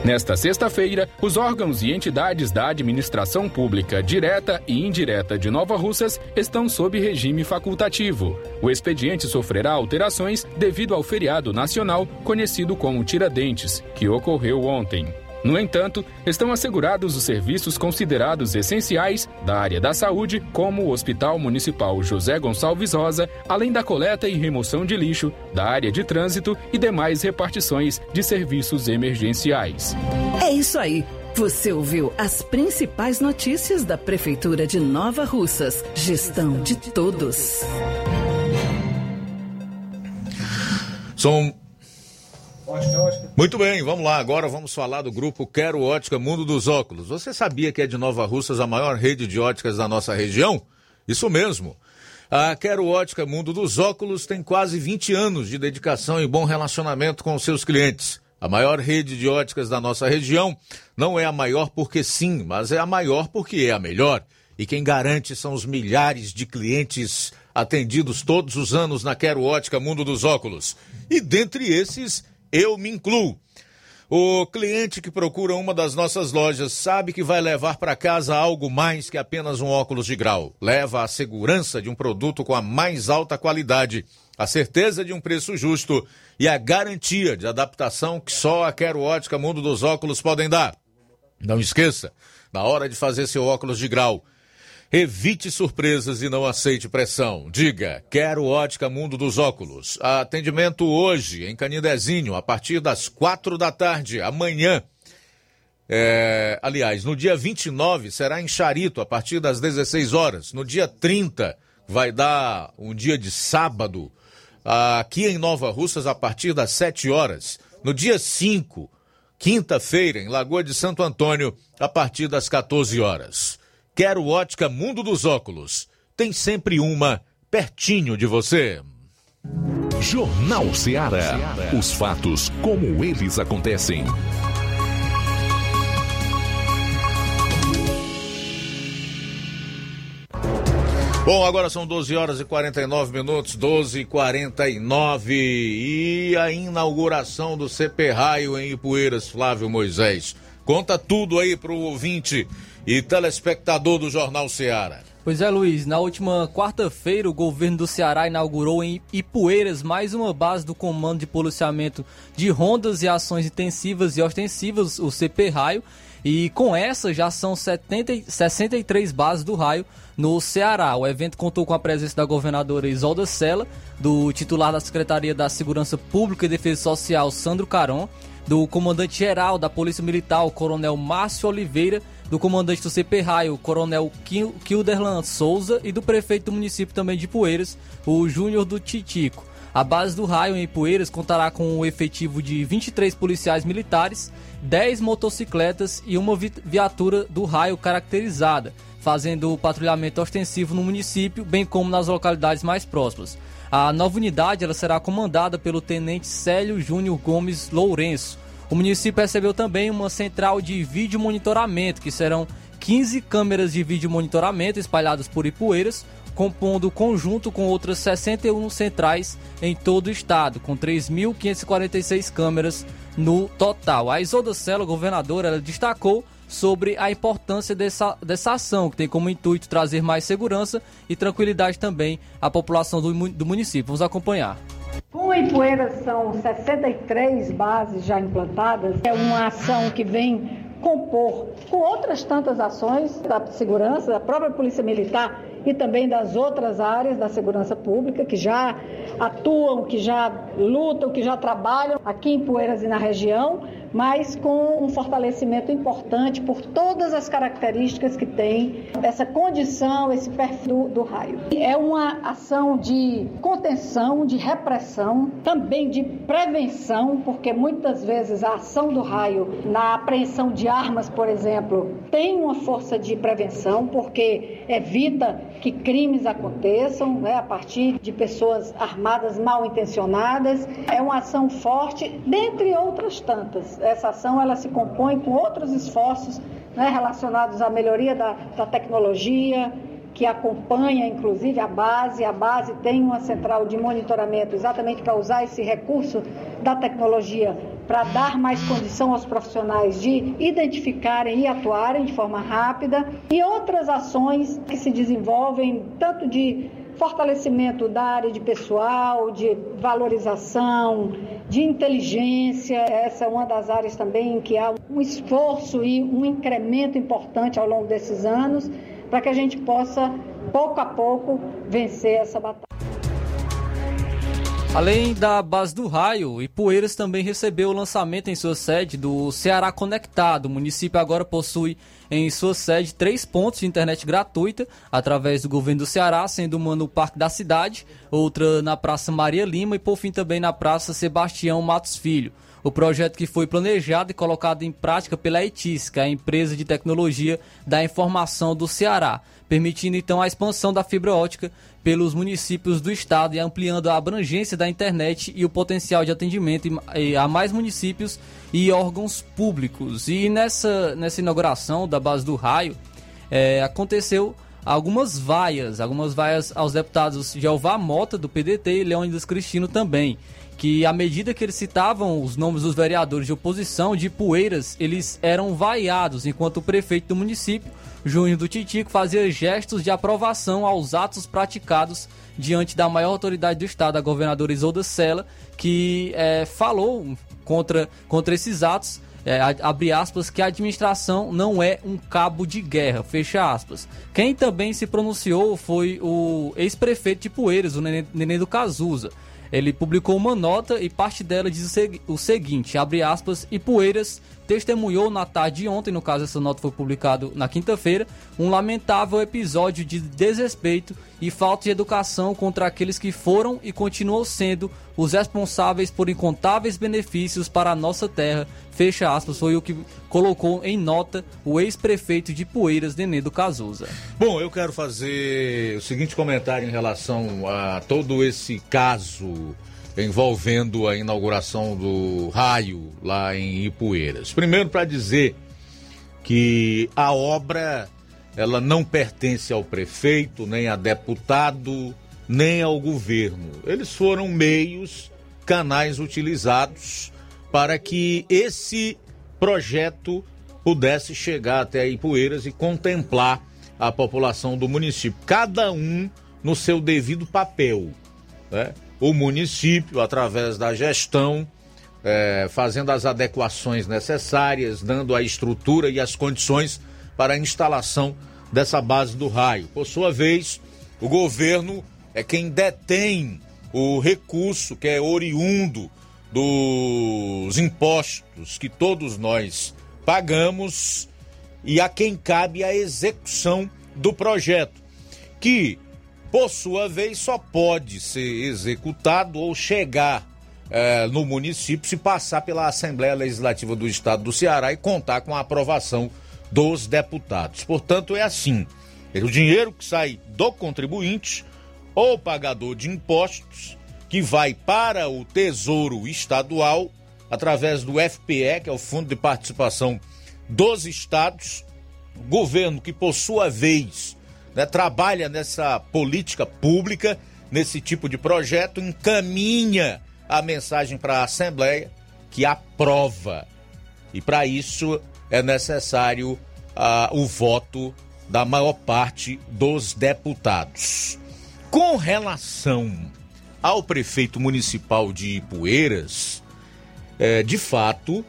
Nesta sexta-feira, os órgãos e entidades da administração pública direta e indireta de Nova Russas estão sob regime facultativo. O expediente sofrerá alterações devido ao feriado nacional conhecido como Tiradentes, que ocorreu ontem. No entanto, estão assegurados os serviços considerados essenciais da área da saúde, como o Hospital Municipal José Gonçalves Rosa, além da coleta e remoção de lixo, da área de trânsito e demais repartições de serviços emergenciais. É isso aí. Você ouviu as principais notícias da Prefeitura de Nova Russas. Gestão de todos. Muito bem, vamos lá. Agora vamos falar do grupo Quero Ótica Mundo dos Óculos. Você sabia que é de Nova Russas a maior rede de óticas da nossa região? Isso mesmo. A Quero Ótica Mundo dos Óculos tem quase 20 anos de dedicação e bom relacionamento com os seus clientes. A maior rede de óticas da nossa região não é a maior porque sim, mas é a maior porque é a melhor. E quem garante são os milhares de clientes atendidos todos os anos na Quero Ótica Mundo dos Óculos. E dentre esses, eu me incluo. O cliente que procura uma das nossas lojas sabe que vai levar para casa algo mais que apenas um óculos de grau. Leva a segurança de um produto com a mais alta qualidade, a certeza de um preço justo e a garantia de adaptação que só a Quero Ótica Mundo dos Óculos podem dar. Não esqueça, na hora de fazer seu óculos de grau, evite surpresas e não aceite pressão. Diga, Quero Ótica Mundo dos Óculos. Atendimento hoje em Canidezinho, a partir das 4 da tarde. Amanhã, no dia 29, será em Charito, a partir das 16 horas. No dia 30, vai dar um dia de sábado, aqui em Nova Russas, a partir das 7 horas. No dia 5, quinta-feira, em Lagoa de Santo Antônio, a partir das 14 horas. Quero Ótica Mundo dos Óculos. Tem sempre uma pertinho de você. Jornal Seara. Os fatos como eles acontecem. Bom, agora são 12 horas e 49 minutos, 12 e 49. E a inauguração do CP Raio em Ipueiras, Flávio Moisés. Conta tudo aí pro ouvinte e telespectador do Jornal Seara. Pois é, Luiz, na última quarta-feira o governo do Ceará inaugurou em Ipueiras mais uma base do Comando de Policiamento de Rondas e Ações Intensivas e Ostensivas, o CP Raio, e com essa já são 63 bases do Raio no Ceará. O evento contou com a presença da governadora Isolda Sela, do titular da Secretaria da Segurança Pública e Defesa Social, Sandro Caron, do comandante-geral da Polícia Militar, o coronel Márcio Oliveira, do comandante do CP Raio, o coronel Kilderlan Souza, e do prefeito do município também de Ipueiras, o Júnior do Titico. A base do Raio em Ipueiras contará com um efetivo de 23 policiais militares, 10 motocicletas e uma viatura do Raio caracterizada, fazendo o patrulhamento ostensivo no município, bem como nas localidades mais próximas. A nova unidade será comandada pelo tenente Célio Júnior Gomes Lourenço. O município recebeu também uma central de vídeo monitoramento, que serão 15 câmeras de vídeo monitoramento espalhadas por Ipueiras, compondo o conjunto com outras 61 centrais em todo o estado, com 3.546 câmeras no total. A Isolda Sela, governadora, ela destacou sobre a importância dessa ação, que tem como intuito trazer mais segurança e tranquilidade também à população do município. Vamos acompanhar. Com Ipueiras são 63 bases já implantadas. É uma ação que vem compor com outras tantas ações da segurança, da própria Polícia Militar e também das outras áreas da segurança pública que já atuam, que já lutam, que já trabalham aqui em Ipueiras e na região, mas com um fortalecimento importante por todas as características que tem essa condição, esse perfil do raio. É uma ação de contenção, de repressão, também de prevenção, porque muitas vezes a ação do raio na apreensão de armas, por exemplo, tem uma força de prevenção, porque evita que crimes aconteçam, né, a partir de pessoas armadas mal intencionadas. É uma ação forte, dentre outras tantas. Essa ação ela se compõe com outros esforços, né, relacionados à melhoria da tecnologia, que acompanha inclusive a base. A base tem uma central de monitoramento exatamente para usar esse recurso da tecnologia para dar mais condição aos profissionais de identificarem e atuarem de forma rápida. E outras ações que se desenvolvem tanto de fortalecimento da área de pessoal, de valorização, de inteligência. Essa é uma das áreas também em que há um esforço e um incremento importante ao longo desses anos para que a gente possa, pouco a pouco, vencer essa batalha. Além da base do raio, Ipueiras também recebeu o lançamento em sua sede do Ceará Conectado. O município agora possui em sua sede 3 pontos de internet gratuita através do governo do Ceará, sendo uma no Parque da Cidade, outra na Praça Maria Lima e por fim também na Praça Sebastião Matos Filho. O projeto que foi planejado e colocado em prática pela ETIS, que é a empresa de tecnologia da informação do Ceará, permitindo então a expansão da fibra ótica pelos municípios do estado e ampliando a abrangência da internet e o potencial de atendimento a mais municípios e órgãos públicos. E nessa inauguração da base do raio, aconteceu algumas vaias aos deputados Jeová Mota, do PDT, e Leônidas Cristino também, que à medida que eles citavam os nomes dos vereadores de oposição de Ipueiras, eles eram vaiados, enquanto o prefeito do município, Júnior do Titico, fazia gestos de aprovação aos atos praticados diante da maior autoridade do estado, a governadora Isolda Sela, que falou contra esses atos, abre aspas, que a administração não é um cabo de guerra, fecha aspas. Quem também se pronunciou foi o ex-prefeito de Ipueiras, o Nenê do Cazuza. Ele publicou uma nota e parte dela diz o seguinte, abre aspas, Ipueiras testemunhou na tarde de ontem, no caso essa nota foi publicada na quinta-feira, um lamentável episódio de desrespeito e falta de educação contra aqueles que foram e continuam sendo os responsáveis por incontáveis benefícios para a nossa terra, fecha aspas, foi o que colocou em nota o ex-prefeito de Ipueiras, Nenê do Cazuza. Bom, eu quero fazer o seguinte comentário em relação a todo esse caso envolvendo a inauguração do raio lá em Ipueiras. Primeiro, para dizer que a obra ela não pertence ao prefeito, nem a deputado, nem ao governo. Eles foram meios, canais utilizados para que esse projeto pudesse chegar até Ipueiras e contemplar a população do município. Cada um no seu devido papel, né? O município, através da gestão, fazendo as adequações necessárias, dando a estrutura e as condições para a instalação dessa base do raio. Por sua vez, o governo é quem detém o recurso que é oriundo dos impostos que todos nós pagamos e a quem cabe a execução do projeto, que, por sua vez, só pode ser executado ou chegar no município se passar pela Assembleia Legislativa do Estado do Ceará e contar com a aprovação dos deputados. Portanto, é assim, o dinheiro que sai do contribuinte ou pagador de impostos, que vai para o Tesouro Estadual, através do FPE, que é o Fundo de Participação dos Estados, governo que, por sua vez, né, trabalha nessa política pública, nesse tipo de projeto, encaminha a mensagem para a Assembleia, que aprova. E para isso é necessário o voto da maior parte dos deputados. Com relação ao prefeito municipal de Ipueiras, de fato,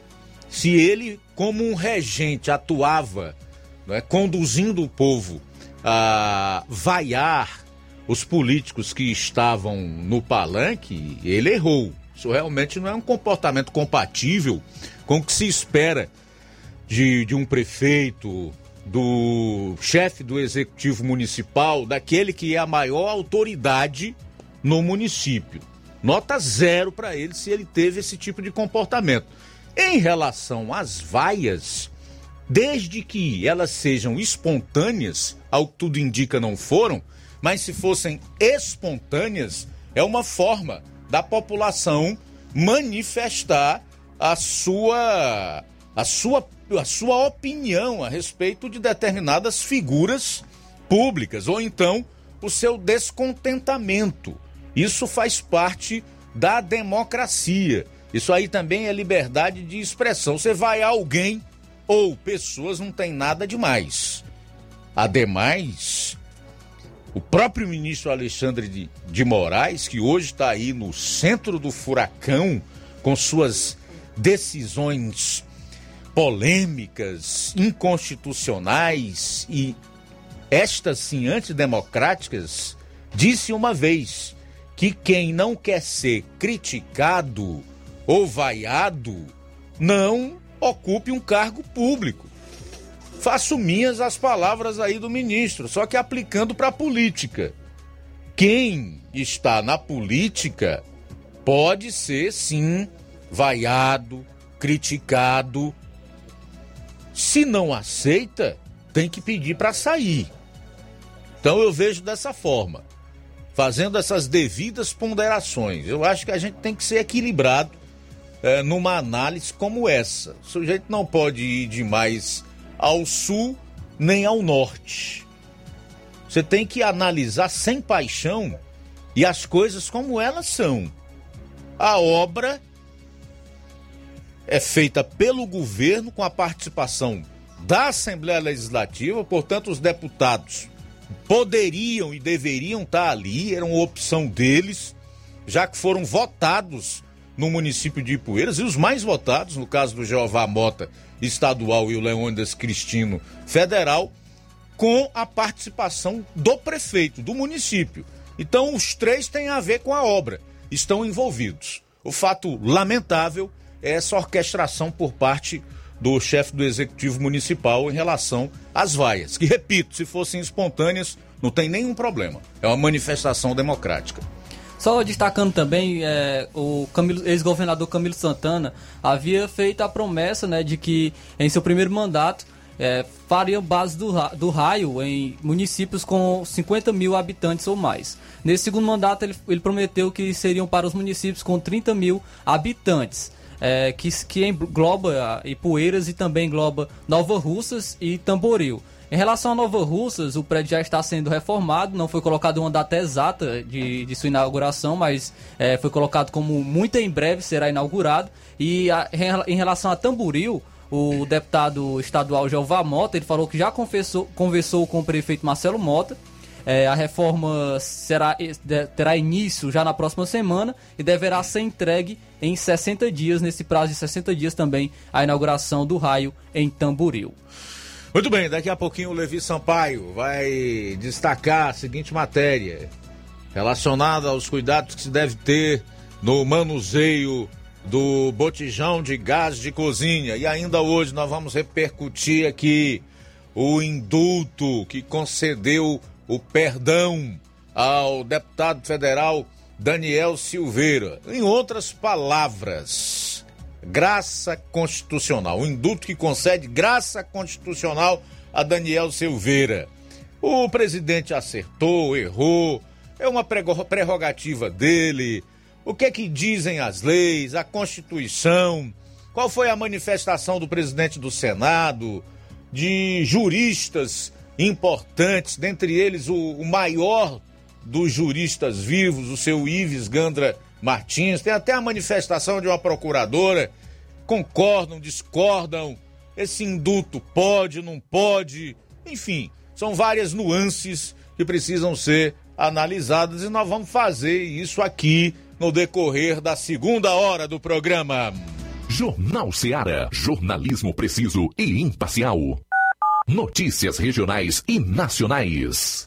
se ele, como um regente, atuava, né, conduzindo o povo a vaiar os políticos que estavam no palanque, ele errou. Isso realmente não é um comportamento compatível com o que se espera de um prefeito, do chefe do executivo municipal, daquele que é a maior autoridade no município. Nota zero para ele se ele teve esse tipo de comportamento. Em relação às vaias, desde que elas sejam espontâneas, ao que tudo indica não foram, mas se fossem espontâneas, é uma forma da população manifestar a sua opinião a respeito de determinadas figuras públicas, ou então o seu descontentamento. Isso faz parte da democracia. Isso aí também é liberdade de expressão. Você vai a alguém ou pessoas, não tem nada demais. Ademais, o próprio ministro Alexandre de Moraes, que hoje está aí no centro do furacão com suas decisões polêmicas, inconstitucionais e estas sim antidemocráticas, disse uma vez que quem não quer ser criticado ou vaiado não ocupe um cargo público. Faço minhas as palavras aí do ministro, só que aplicando para a política. Quem está na política pode ser sim vaiado, criticado. Se não aceita, tem que pedir para sair. Então eu vejo dessa forma, fazendo essas devidas ponderações. Eu acho que a gente tem que ser equilibrado numa análise como essa. O sujeito não pode ir demais ao sul nem ao norte. Você tem que analisar sem paixão e as coisas como elas são. A obra é feita pelo governo com a participação da Assembleia Legislativa, portanto os deputados poderiam e deveriam estar ali, era uma opção deles, já que foram votados no município de Ipueiras, e os mais votados, no caso do Jeová Mota estadual e o Leônidas Cristino federal, com a participação do prefeito do município. Então os três têm a ver com a obra, estão envolvidos. O fato lamentável essa orquestração por parte do chefe do executivo municipal em relação às vaias, que, repito, se fossem espontâneas, não tem nenhum problema. É uma manifestação democrática. Só destacando também, o ex-governador Camilo Santana havia feito a promessa, né, de que em seu primeiro mandato faria base do raio em municípios com 50 mil habitantes ou mais. Nesse segundo mandato, ele prometeu que seriam para os municípios com 30 mil habitantes. Que engloba Ipueiras e também engloba Nova Russas e Tamboril. Em relação a Nova Russas, o prédio já está sendo reformado, não foi colocado uma data exata de sua inauguração, mas foi colocado como muito em breve será inaugurado. E em relação a Tamboril, o deputado estadual Jeová Mota, ele falou que já conversou com o prefeito Marcelo Mota. A reforma terá início já na próxima semana e deverá ser entregue em 60 dias, nesse prazo de 60 dias também, a inauguração do raio em Tamboril. Muito bem, daqui a pouquinho o Levi Sampaio vai destacar a seguinte matéria relacionada aos cuidados que se deve ter no manuseio do botijão de gás de cozinha. E ainda hoje nós vamos repercutir aqui o indulto que concedeu o perdão ao deputado federal Daniel Silveira. Em outras palavras, graça constitucional. O indulto que concede graça constitucional a Daniel Silveira. O presidente acertou, errou, é uma prerrogativa dele. O que é que dizem as leis, a Constituição? Qual foi a manifestação do presidente do Senado, de juristas importantes, dentre eles o maior dos juristas vivos, o seu Ives Gandra Martins? Tem até a manifestação de uma procuradora. Concordam, discordam, esse indulto pode, não pode, enfim, são várias nuances que precisam ser analisadas e nós vamos fazer isso aqui no decorrer da segunda hora do programa. Jornal Seara, jornalismo preciso e imparcial. Notícias regionais e nacionais.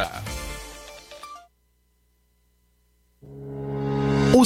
O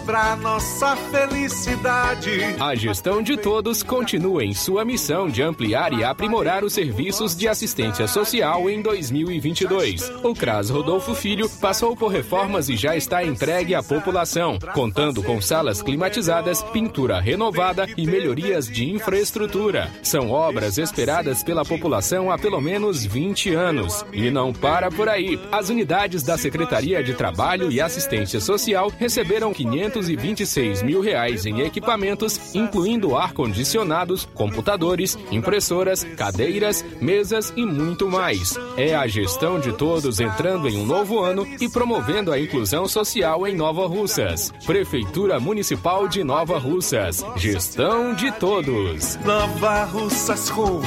para nossa felicidade. A gestão de todos continua em sua missão de ampliar e aprimorar os serviços de assistência social em 2022. O CRAS Rodolfo Filho passou por reformas e já está entregue à população, contando com salas climatizadas, pintura renovada e melhorias de infraestrutura. São obras esperadas pela população há pelo menos 20 anos. E não para por aí. As unidades da Secretaria de Trabalho e Assistência Social receberam R$526 mil em equipamentos, incluindo ar-condicionados, computadores, impressoras, cadeiras, mesas e muito mais. É a gestão de todos entrando em um novo ano e promovendo a inclusão social em Nova Russas. Prefeitura Municipal de Nova Russas. Gestão de todos. Nova Russas continua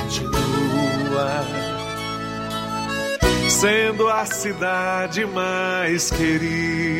sendo a cidade mais querida.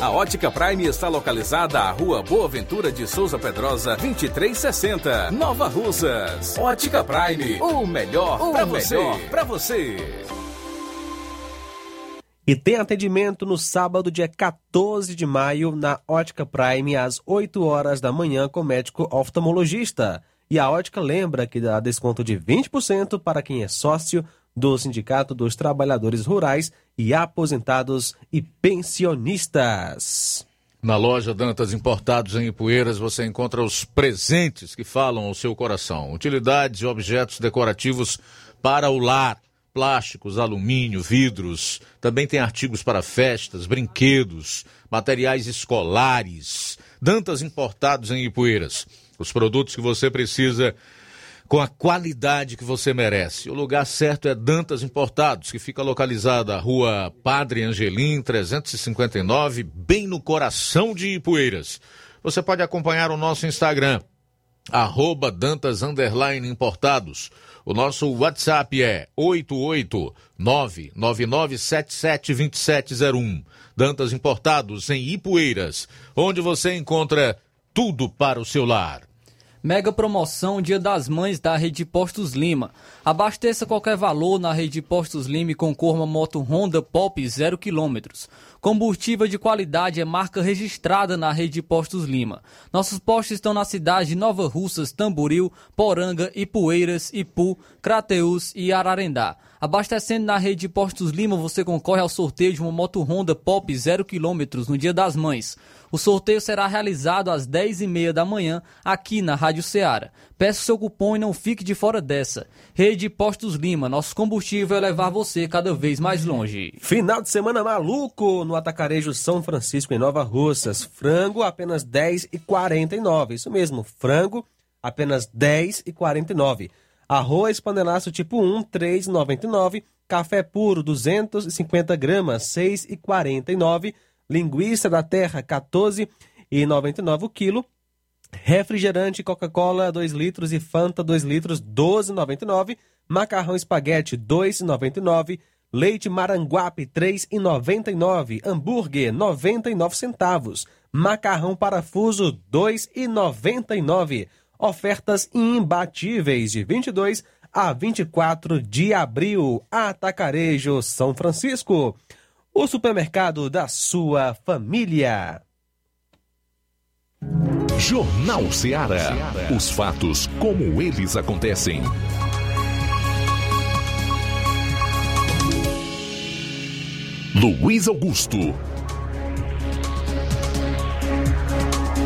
A Ótica Prime está localizada à Rua Boa Ventura de Souza Pedrosa, 2360, Nova Russas. Ótica Prime, o melhor para você. E tem atendimento no sábado, dia 14 de maio, na Ótica Prime, às 8 horas da manhã, com médico oftalmologista. E a Ótica lembra que dá desconto de 20% para quem é sócio do Sindicato dos Trabalhadores Rurais e Aposentados e Pensionistas. Na loja Dantas Importados em Ipueiras você encontra os presentes que falam ao seu coração. Utilidades e objetos decorativos para o lar, plásticos, alumínio, vidros. Também tem artigos para festas, brinquedos, materiais escolares. Dantas Importados em Ipueiras. Os produtos que você precisa com a qualidade que você merece. O lugar certo é Dantas Importados, que fica localizada na Rua Padre Angelim, 359, bem no coração de Ipueiras. Você pode acompanhar o nosso Instagram, @Dantas_Importados, O nosso WhatsApp é 88999772701. Dantas Importados, em Ipueiras, onde você encontra tudo para o seu lar. Mega promoção Dia das Mães da Rede de Postos Lima. Abasteça qualquer valor na Rede de Postos Lima e concorra uma moto Honda Pop 0km. Combustível de qualidade é marca registrada na Rede de Postos Lima. Nossos postos estão na cidade de Nova Russas, Tamboril, Poranga, Ipueiras, Ipu, Crateús e Ararendá. Abastecendo na Rede de Postos Lima, você concorre ao sorteio de uma moto Honda Pop 0km no Dia das Mães. O sorteio será realizado às 10h30 da manhã, aqui na Rádio Seara. Peça o seu cupom e não fique de fora dessa. Rede Postos Lima, nosso combustível é levar você cada vez mais longe. Final de semana maluco no Atacarejo São Francisco, em Nova Russas. Frango, apenas R$10,49. Isso mesmo, frango, apenas R$10,49. Arroz panelaço tipo 1, R$3,99. Café puro, 250 gramas, R$6,49. Linguiça da terra, 14,99 o quilo. Refrigerante Coca-Cola, 2 litros e Fanta, 2 litros, 12,99. Macarrão espaguete, 2,99. Leite Maranguape, 3,99. Hambúrguer, 99 centavos. Macarrão parafuso, 2,99. Ofertas imbatíveis de 22 a 24 de abril. Atacarejo São Francisco, o supermercado da sua família. Jornal Seara. Os fatos como eles acontecem. Luiz Augusto.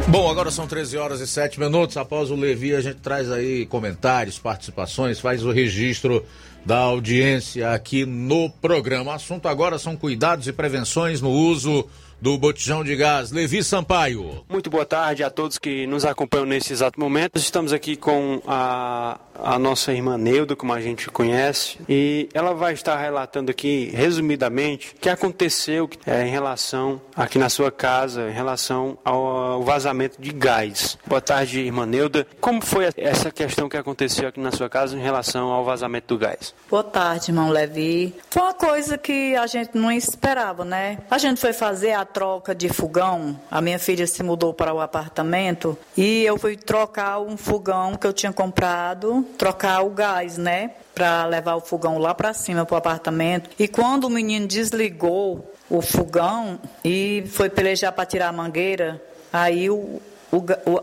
Bom, agora são 13h07. Após o Levi, a gente traz aí comentários, participações, faz o registro da audiência aqui no programa. O assunto agora são cuidados e prevenções no uso do botijão de gás. Levi Sampaio. Muito boa tarde a todos que nos acompanham nesse exato momento. Estamos aqui com a nossa irmã Neuda, como a gente conhece, e ela vai estar relatando aqui, resumidamente, o que aconteceu em relação, aqui na sua casa, em relação ao vazamento de gás. Boa tarde, irmã Neuda. Como foi essa questão que aconteceu aqui na sua casa em relação ao vazamento do gás? Boa tarde, irmão Levi. Foi uma coisa que a gente não esperava, né? A gente foi fazer a troca de fogão, a minha filha se mudou para o apartamento e eu fui trocar um fogão que eu tinha comprado, trocar o gás, né, para levar o fogão lá para cima, para o apartamento. E quando o menino desligou o fogão e foi pelejar para tirar a mangueira, aí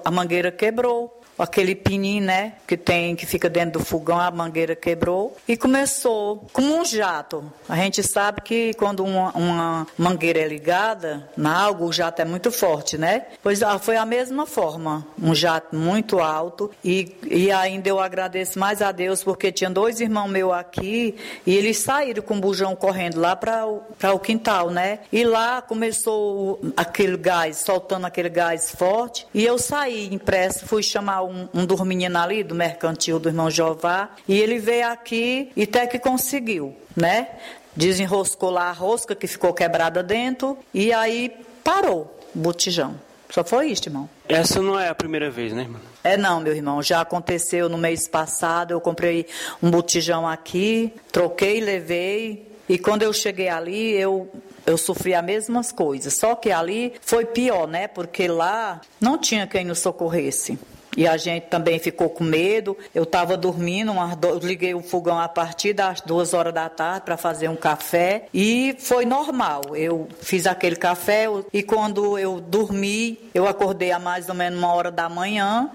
a mangueira quebrou. Aquele pininho, né, que tem, que fica dentro do fogão, a mangueira quebrou e começou como um jato. A gente sabe que quando uma mangueira é ligada na algo, o jato é muito forte, né? Pois foi a mesma forma, um jato muito alto e ainda eu agradeço mais a Deus porque tinha dois irmãos meus aqui e eles saíram com o bujão correndo lá para o quintal, né? E lá começou aquele gás, soltando aquele gás forte e eu saí impressa, fui chamar um dos meninos ali, do mercantil do irmão Jeová, e ele veio aqui e até que conseguiu, né? Desenroscou lá a rosca que ficou quebrada dentro e aí parou o botijão. Só foi isso, irmão. Essa não é a primeira vez, né, irmão? É não, meu irmão. Já aconteceu no mês passado, eu comprei um botijão aqui, troquei, levei e quando eu cheguei ali, eu sofri as mesmas coisas. Só que ali foi pior, né? Porque lá não tinha quem nos socorresse. E a gente também ficou com medo. Eu estava dormindo, eu liguei o fogão a partir das 2h da tarde para fazer um café. E foi normal. Eu fiz aquele café e quando eu dormi, eu acordei a mais ou menos 1h da manhã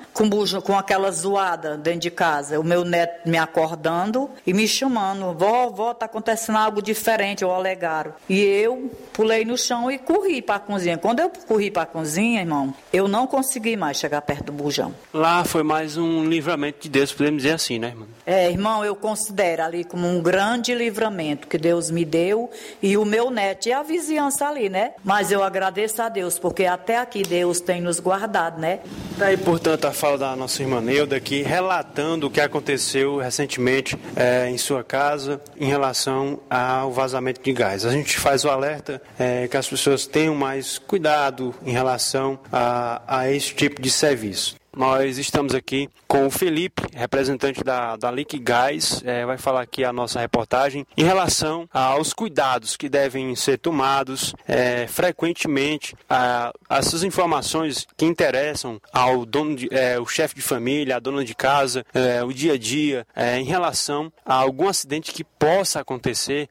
com aquela zoada dentro de casa. O meu neto me acordando e me chamando. Vó, está acontecendo algo diferente, eu alegaram. E eu pulei no chão e corri para a cozinha. Quando eu corri para a cozinha, irmão, eu não consegui mais chegar perto do bujão. Lá foi mais um livramento de Deus, podemos dizer assim, né, irmão? É, irmão, eu considero ali como um grande livramento que Deus me deu e o meu neto e a vizinhança ali, né? Mas eu agradeço a Deus, porque até aqui Deus tem nos guardado, né? Daí, portanto, a fala da nossa irmã Neuda aqui, relatando o que aconteceu recentemente em sua casa em relação ao vazamento de gás. A gente faz o alerta que as pessoas tenham mais cuidado em relação a esse tipo de serviço. Nós estamos aqui com o Felipe, representante da Liquigás, vai falar aqui a nossa reportagem em relação aos cuidados que devem ser tomados frequentemente, essas informações que interessam ao dono o chefe de família, a dona de casa, o dia a dia, em relação a algum acidente que possa acontecer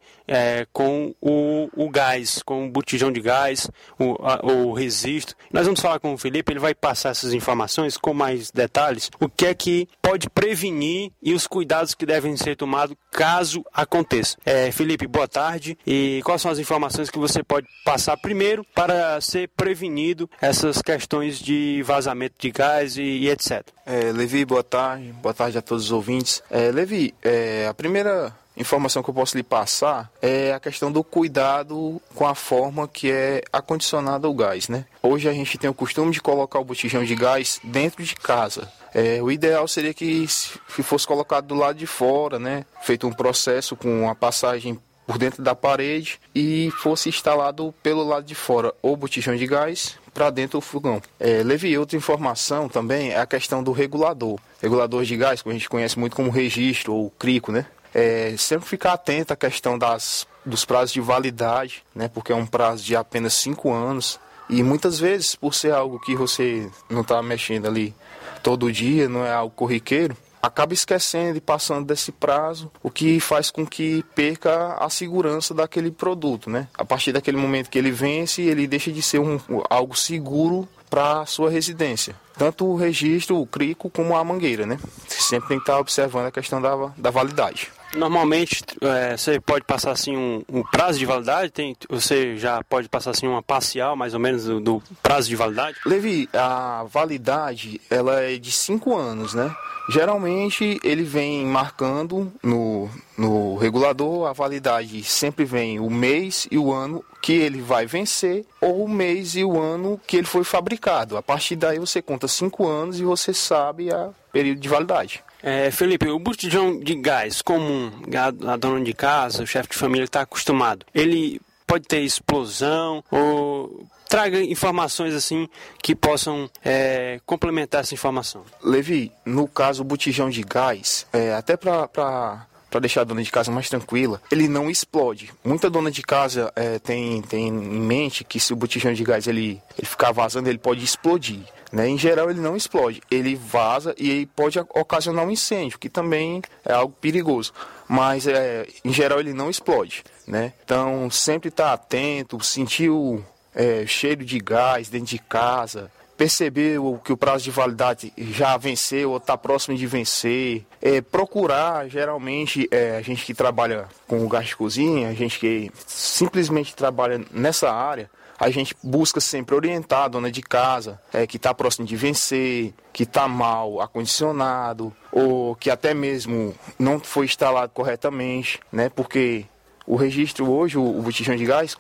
com o gás, com o botijão de gás, o resisto. Nós vamos falar com o Felipe, ele vai passar essas informações com mais detalhes, o que é que pode prevenir e os cuidados que devem ser tomados caso aconteça. Felipe, boa tarde, e quais são as informações que você pode passar primeiro para ser prevenido essas questões de vazamento de gás e etc. Levi, boa tarde a todos os ouvintes. Levi, a primeira informação que eu posso lhe passar é a questão do cuidado com a forma que é acondicionado o gás, né? Hoje a gente tem o costume de colocar o botijão de gás dentro de casa. O ideal seria que fosse colocado do lado de fora, né? Feito um processo com a passagem por dentro da parede e fosse instalado pelo lado de fora ou botijão de gás para dentro do fogão. Levei outra informação também, é a questão do regulador. Regulador de gás, que a gente conhece muito como registro ou crico, né? Sempre ficar atento à questão dos prazos de validade, né? Porque é um prazo de apenas 5 anos. E muitas vezes, por ser algo que você não está mexendo ali todo dia, não é algo corriqueiro, acaba esquecendo e passando desse prazo, o que faz com que perca a segurança daquele produto, né? A partir daquele momento que ele vence, ele deixa de ser algo seguro para a sua residência. Tanto o registro, o crico, como a mangueira, né? Você sempre tem que estar observando a questão da validade. Normalmente, você pode passar assim um prazo de validade? Você já pode passar assim uma parcial, mais ou menos, do prazo de validade? Levi, a validade, ela é de 5 anos, né? Geralmente, ele vem marcando no regulador, a validade sempre vem o mês e o ano que ele vai vencer, ou o mês e o ano que ele foi fabricado. A partir daí, você conta 5 anos e você sabe o período de validade. Felipe, o botijão de gás comum, a dona de casa, o chefe de família está acostumado, ele pode ter explosão ou... Traga informações assim que possam complementar essa informação. Levi, no caso o botijão de gás, até para deixar a dona de casa mais tranquila, ele não explode. Muita dona de casa tem em mente que se o botijão de gás ele ficar vazando, ele pode explodir, né? Em geral, ele não explode, ele vaza e ele pode ocasionar um incêndio, que também é algo perigoso. Mas, em geral, ele não explode, né? Então, sempre estar atento, sentir o cheiro de gás dentro de casa, percebeu que o prazo de validade já venceu ou está próximo de vencer, procurar, geralmente, a gente que trabalha com o gás de cozinha, a gente que simplesmente trabalha nessa área, a gente busca sempre orientar a dona de casa que está próximo de vencer, que está mal acondicionado ou que até mesmo não foi instalado corretamente, né? Porque o registro hoje, o botijão de gás,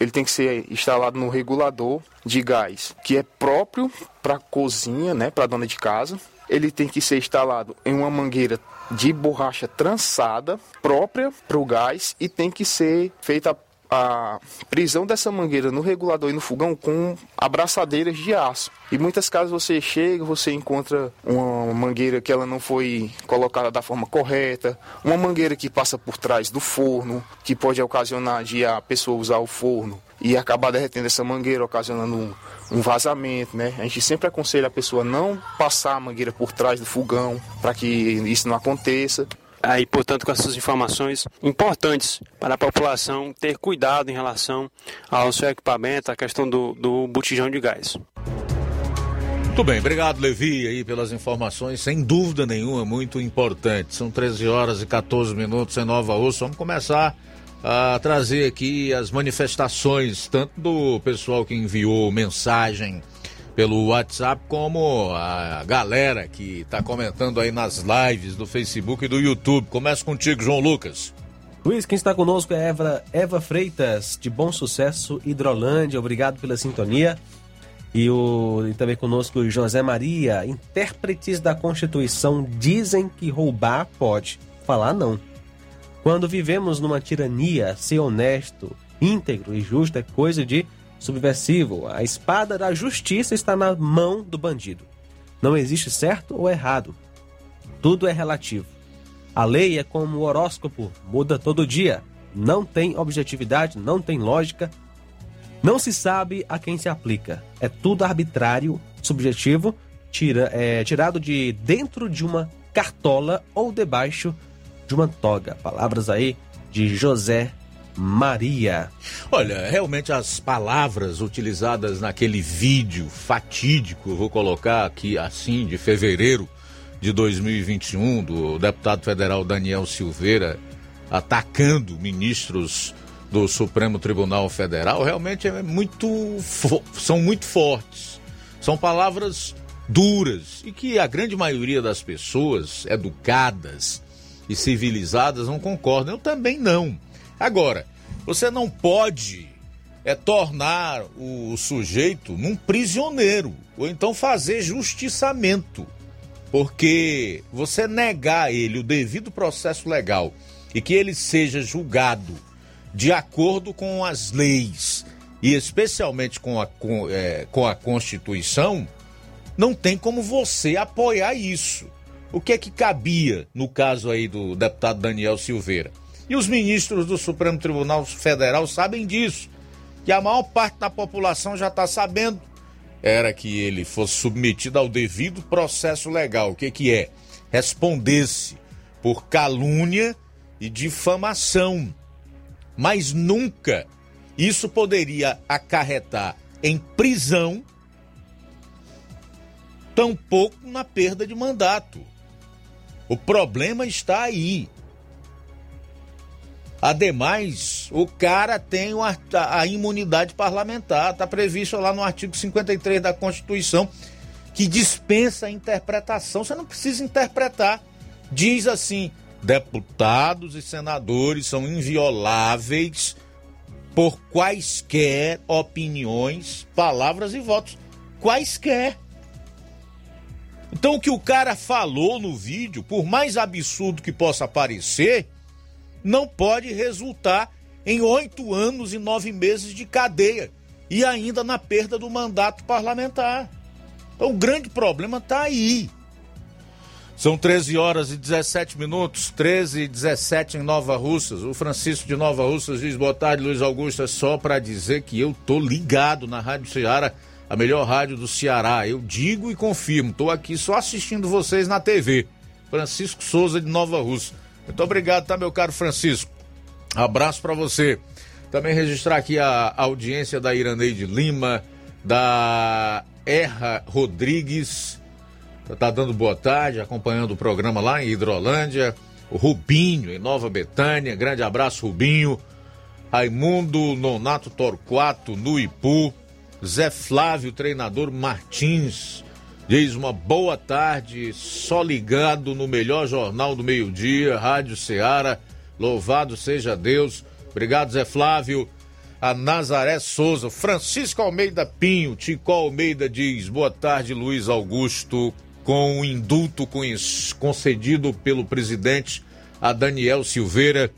ele tem que ser instalado no regulador de gás, que é próprio para cozinha, né, para dona de casa. Ele tem que ser instalado em uma mangueira de borracha trançada, própria para o gás, e tem que ser feita a prisão dessa mangueira no regulador e no fogão com abraçadeiras de aço. Em muitas casas você chega, você encontra uma mangueira que ela não foi colocada da forma correta, uma mangueira que passa por trás do forno, que pode ocasionar de a pessoa usar o forno e acabar derretendo essa mangueira, ocasionando um vazamento, né? A gente sempre aconselha a pessoa não passar a mangueira por trás do fogão, para que isso não aconteça. Aí, portanto, com essas informações importantes para a população ter cuidado em relação ao seu equipamento, a questão do botijão de gás. Muito bem, obrigado, Levi, aí pelas informações, sem dúvida nenhuma, muito importante. São 13 horas e 14 minutos em Nova Russas. Vamos começar a trazer aqui as manifestações, tanto do pessoal que enviou mensagem pelo WhatsApp, como a galera que está comentando aí nas lives do Facebook e do YouTube. Começa contigo, João Lucas. Luiz, quem está conosco é Eva Freitas, de Bom Sucesso, Hidrolândia. Obrigado pela sintonia. E também conosco José Maria. Intérpretes da Constituição dizem que roubar pode, falar não. Quando vivemos numa tirania, ser honesto, íntegro e justo é coisa de subversivo. A espada da justiça está na mão do bandido. Não existe certo ou errado. Tudo é relativo. A lei é como o horóscopo, muda todo dia. Não tem objetividade, não tem lógica. Não se sabe a quem se aplica. É tudo arbitrário, subjetivo, tirado de dentro de uma cartola ou debaixo de uma toga. Palavras aí de José Maria. Olha, realmente as palavras utilizadas naquele vídeo fatídico, vou colocar aqui assim, de fevereiro de 2021, do deputado federal Daniel Silveira, atacando ministros do Supremo Tribunal Federal, realmente é são muito fortes. São palavras duras e que a grande maioria das pessoas educadas e civilizadas não concordam. Eu também não. Agora, você não pode tornar o sujeito num prisioneiro ou então fazer justiçamento, porque você negar a ele o devido processo legal e que ele seja julgado de acordo com as leis e especialmente com a Constituição, não tem como você apoiar isso. O que é que cabia no caso aí do deputado Daniel Silveira? E os ministros do Supremo Tribunal Federal sabem disso, que a maior parte da população já está sabendo. Era que ele fosse submetido ao devido processo legal. O que que é? Respondesse por calúnia e difamação. Mas nunca isso poderia acarretar em prisão, tampouco na perda de mandato. O problema está aí. Ademais, o cara tem a imunidade parlamentar, está previsto lá no artigo 53 da Constituição, que dispensa a interpretação. Você não precisa interpretar. Diz assim: deputados e senadores são invioláveis por quaisquer opiniões, palavras e votos. Quaisquer. Então, o que o cara falou no vídeo, por mais absurdo que possa parecer, não pode resultar em 8 anos e 9 meses de cadeia e ainda na perda do mandato parlamentar. Então o grande problema está aí. São 13h17, 13h17 em Nova Russas. O Francisco de Nova Russas diz: boa tarde, Luiz Augusto, é só para dizer que eu tô ligado na Rádio Seara, a melhor rádio do Ceará. Eu digo e confirmo, tô aqui só assistindo vocês na TV. Francisco Souza de Nova Russas. Muito obrigado, tá, meu caro Francisco? Abraço para você. Também registrar aqui a audiência da Iraneide Lima, da Erra Rodrigues, tá dando boa tarde, acompanhando o programa lá em Hidrolândia. O Rubinho, em Nova Betânia. Grande abraço, Rubinho. Raimundo Nonato Torquato, no Ipu. Zé Flávio, treinador Martins, diz: uma boa tarde, só ligado no melhor jornal do meio-dia, Rádio Seara, louvado seja Deus. Obrigado, Zé Flávio. A Nazaré Souza. Francisco Almeida Pinho, Tico Almeida diz: boa tarde, Luiz Augusto, com o indulto concedido pelo presidente a Daniel Silveira,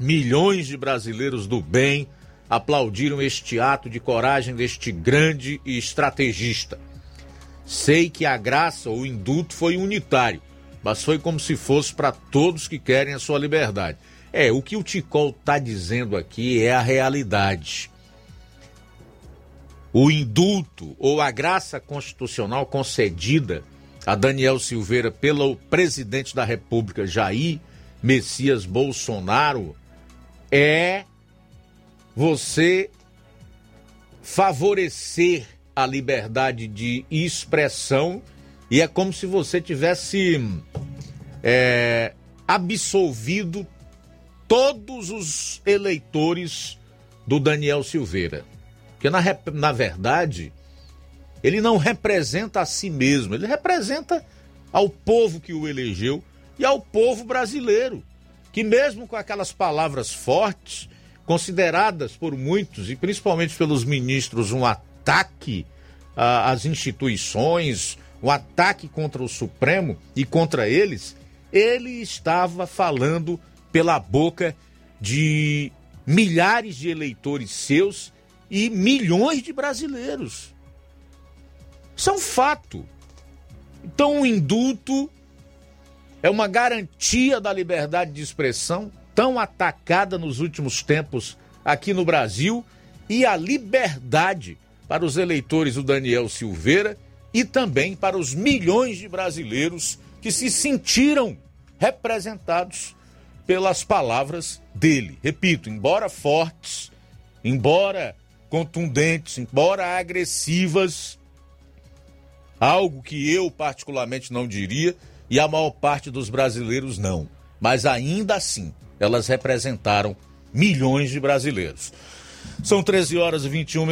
milhões de brasileiros do bem aplaudiram este ato de coragem deste grande estrategista. Sei que a graça ou o indulto foi unitário, mas foi como se fosse para todos que querem a sua liberdade. O que o Ticol está dizendo aqui é a realidade. O indulto ou a graça constitucional concedida a Daniel Silveira pelo presidente da República, Jair Messias Bolsonaro, é você favorecer a liberdade de expressão, e é como se você tivesse absolvido todos os eleitores do Daniel Silveira. Porque, na verdade, ele não representa a si mesmo, ele representa ao povo que o elegeu e ao povo brasileiro, que mesmo com aquelas palavras fortes, consideradas por muitos, e principalmente pelos ministros, um ataque às instituições, um ataque contra o Supremo e contra eles, ele estava falando pela boca de milhares de eleitores seus e milhões de brasileiros. Isso é um fato. Então, o indulto é uma garantia da liberdade de expressão tão atacada nos últimos tempos aqui no Brasil, e a liberdade para os eleitores do Daniel Silveira e também para os milhões de brasileiros que se sentiram representados pelas palavras dele. Repito, embora fortes, embora contundentes, embora agressivas, algo que eu particularmente não diria e a maior parte dos brasileiros não, mas ainda assim elas representaram milhões de brasileiros. São 13h21,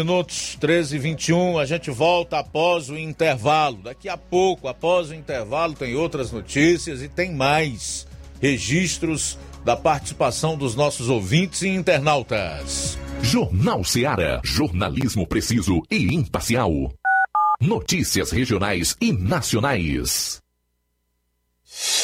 13h21, a gente volta após o intervalo. Daqui a pouco, após o intervalo, tem outras notícias e tem mais registros da participação dos nossos ouvintes e internautas. Jornal Seara, jornalismo preciso e imparcial. Notícias regionais e nacionais.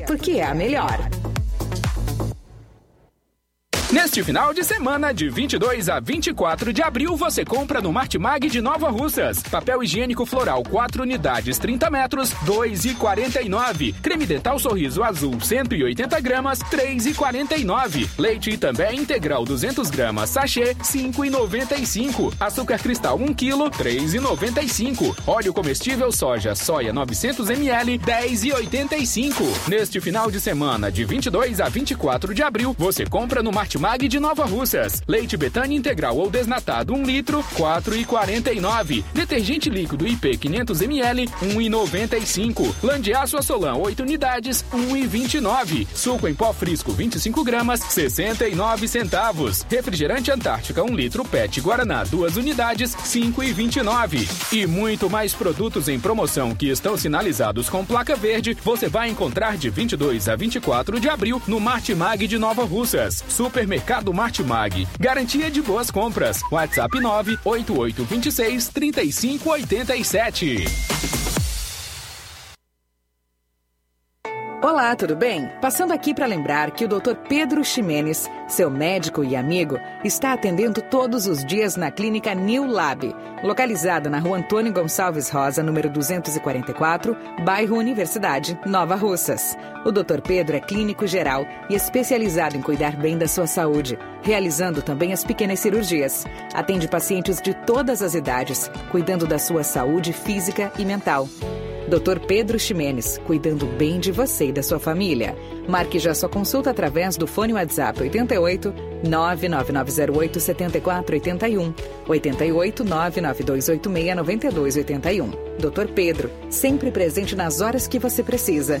porque é a melhor. Neste final de semana, de 22 a 24 de abril, você compra no Martimag de Nova Russas. Papel higiênico floral 4 unidades 30 metros, R$2,49. Creme dental sorriso azul 180 gramas, R$3,49. Leite Itambé integral 200 gramas, sachê, R$5,95. Açúcar cristal 1 kg, R$3,95. Óleo comestível soja 900 ml, R$10,85. Neste final de semana, de 22 a 24 de abril, você compra no Martimag de Nova Russas. Leite Betânia integral ou desnatado 1 litro, R$4,49. Detergente líquido IP 500ml, R$1,95. Landiá Suassolã 8 unidades, R$1,29. Suco em pó frisco 25 gramas, R$0,69. Refrigerante Antártica 1 litro PET Guaraná 2 unidades, R$5,29. E muito mais produtos em promoção que estão sinalizados com placa verde, você vai encontrar de 22 a 24 de abril no Martimag de Nova Russas. Supermercado Martimag. Garantia de boas compras. WhatsApp 988263587. Olá, tudo bem? Passando aqui para lembrar que o Dr. Pedro Ximenes, seu médico e amigo, está atendendo todos os dias na clínica New Lab, localizada na Rua Antônio Gonçalves Rosa, número 244, bairro Universidade, Nova Russas. O Dr. Pedro é clínico geral e especializado em cuidar bem da sua saúde, realizando também as pequenas cirurgias. Atende pacientes de todas as idades, cuidando da sua saúde física e mental. Dr. Pedro Ximenes, cuidando bem de você e da sua família. Marque já sua consulta através do fone WhatsApp 88 99908 7481, 88 99286 9281. Dr. Pedro, sempre presente nas horas que você precisa.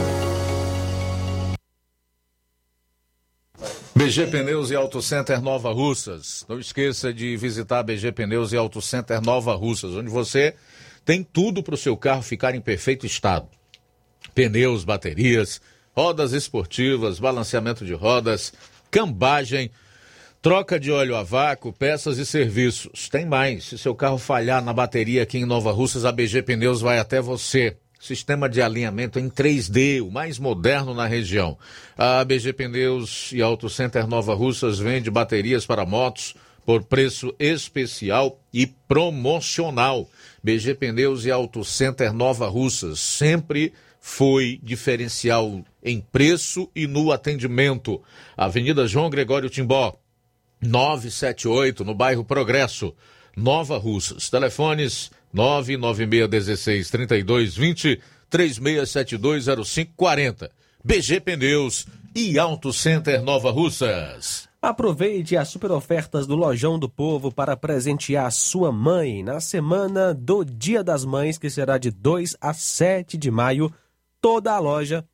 BG Pneus e Auto Center Nova Russas. Não esqueça de visitar a BG Pneus e Auto Center Nova Russas, onde você tem tudo para o seu carro ficar em perfeito estado. Pneus, baterias, rodas esportivas, balanceamento de rodas, cambagem, troca de óleo a vácuo, peças e serviços. Tem mais. Se seu carro falhar na bateria aqui em Nova Russas, a BG Pneus vai até você. Sistema de alinhamento em 3D, o mais moderno na região. A BG Pneus e Auto Center Nova Russas vende baterias para motos por preço especial e promocional. BG Pneus e Auto Center Nova Russas sempre foi diferencial em preço e no atendimento. Avenida João Gregório Timbó, 978, no bairro Progresso, Nova Russas. Telefones 996163220, 36720540. BG Pneus e Auto Center Nova Russas. Aproveite as super ofertas do Lojão do Povo para presentear sua mãe na semana do Dia das Mães, que será de 2 a 7 de maio. Toda a loja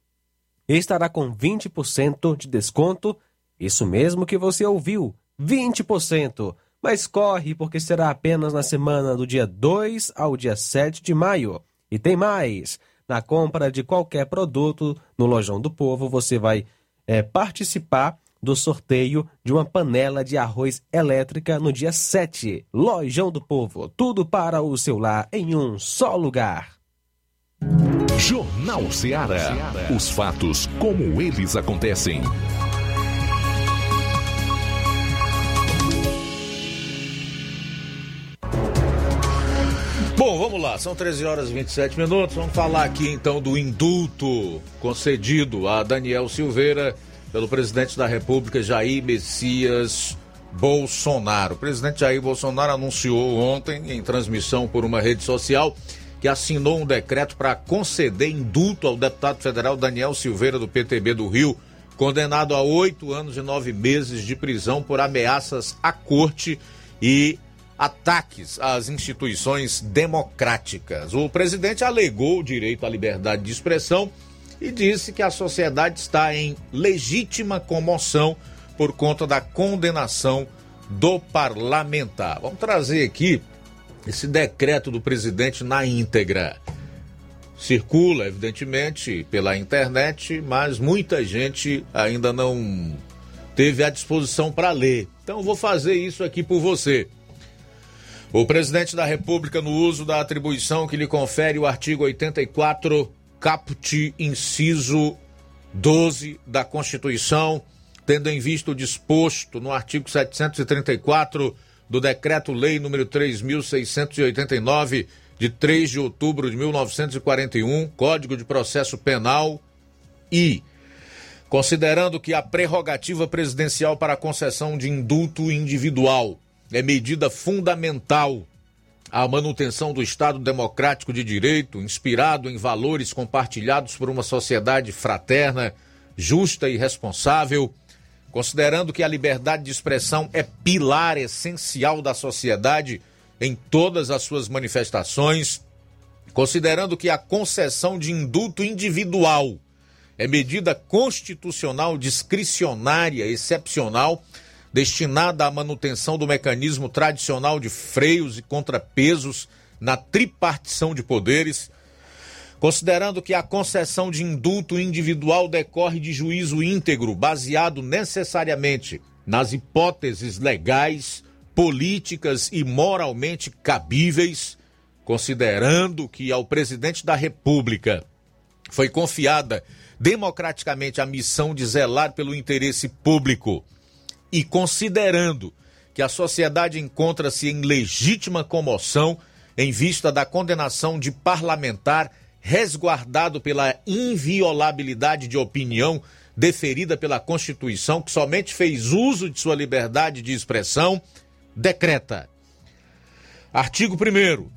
estará com 20% de desconto. Isso mesmo que você ouviu, 20%. Mas corre, porque será apenas na semana do dia 2 ao dia 7 de maio. E tem mais! Na compra de qualquer produto no Lojão do Povo, você vai participar do sorteio de uma panela de arroz elétrica no dia 7. Lojão do Povo, tudo para o seu lar em um só lugar. Jornal Seara. Os fatos como eles acontecem. Bom, vamos lá, são 13 horas e 27 minutos, vamos falar aqui então do indulto concedido a Daniel Silveira pelo presidente da República, Jair Messias Bolsonaro. O presidente Jair Bolsonaro anunciou ontem, em transmissão por uma rede social, que assinou um decreto para conceder indulto ao deputado federal Daniel Silveira, do PTB do Rio, condenado a 8 anos e 9 meses de prisão por ameaças à corte e ataques às instituições democráticas. O presidente alegou o direito à liberdade de expressão e disse que a sociedade está em legítima comoção por conta da condenação do parlamentar. Vamos trazer aqui esse decreto do presidente na íntegra. Circula, evidentemente, pela internet, mas muita gente ainda não teve à disposição para ler. Então, eu vou fazer isso aqui por você. O presidente da República, no uso da atribuição que lhe confere o artigo 84, caput, inciso 12 da Constituição, tendo em vista o disposto no artigo 734 do Decreto-Lei nº 3.689, de 3 de outubro de 1941, Código de Processo Penal, e considerando que a prerrogativa presidencial para a concessão de indulto individual é medida fundamental à manutenção do Estado Democrático de Direito, inspirado em valores compartilhados por uma sociedade fraterna, justa e responsável, considerando que a liberdade de expressão é pilar essencial da sociedade em todas as suas manifestações, considerando que a concessão de indulto individual é medida constitucional, discricionária, excepcional, destinada à manutenção do mecanismo tradicional de freios e contrapesos na tripartição de poderes, considerando que a concessão de indulto individual decorre de juízo íntegro, baseado necessariamente nas hipóteses legais, políticas e moralmente cabíveis, considerando que ao presidente da República foi confiada democraticamente a missão de zelar pelo interesse público, e considerando que a sociedade encontra-se em legítima comoção em vista da condenação de parlamentar resguardado pela inviolabilidade de opinião deferida pela Constituição, que somente fez uso de sua liberdade de expressão, decreta. Artigo 1º.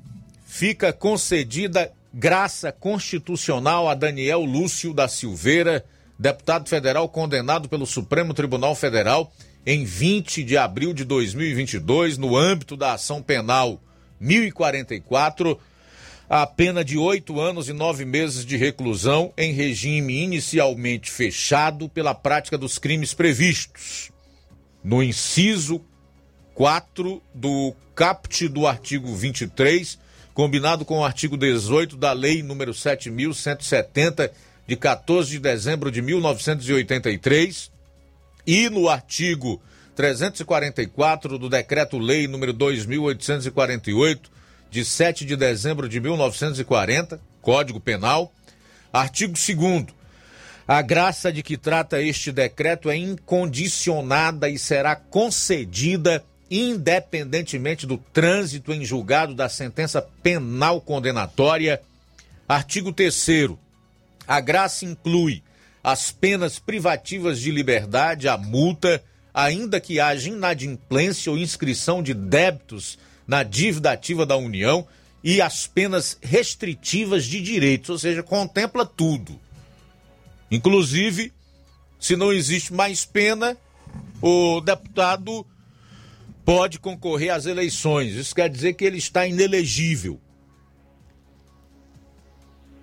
Fica concedida graça constitucional a Daniel Lúcio da Silveira, deputado federal condenado pelo Supremo Tribunal Federal em 20 de abril de 2022, no âmbito da ação penal 1044, a pena de 8 anos e 9 meses de reclusão em regime inicialmente fechado pela prática dos crimes previstos. no inciso 4 do caput do artigo 23, combinado com o artigo 18 da Lei nº 7.170, de 14 de dezembro de 1983, e no artigo 344 do Decreto-Lei nº 2848, de 7 de dezembro de 1940, Código Penal. Artigo 2º. A graça de que trata este decreto é incondicionada e será concedida independentemente do trânsito em julgado da sentença penal condenatória. Artigo 3º. A graça inclui as penas privativas de liberdade, a multa, ainda que haja inadimplência ou inscrição de débitos na dívida ativa da União, e as penas restritivas de direitos, ou seja, contempla tudo. Inclusive, se não existe mais pena, o deputado pode concorrer às eleições. Isso quer dizer que ele está inelegível.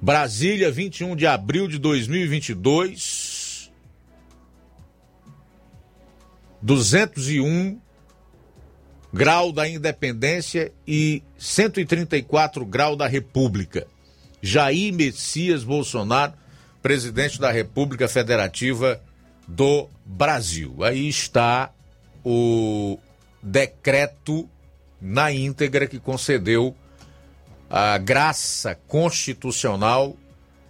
Brasília, 21 de abril de 2022, 201 grau da Independência e 134 grau da República. Jair Messias Bolsonaro, presidente da República Federativa do Brasil. Aí está o decreto na íntegra que concedeu a graça constitucional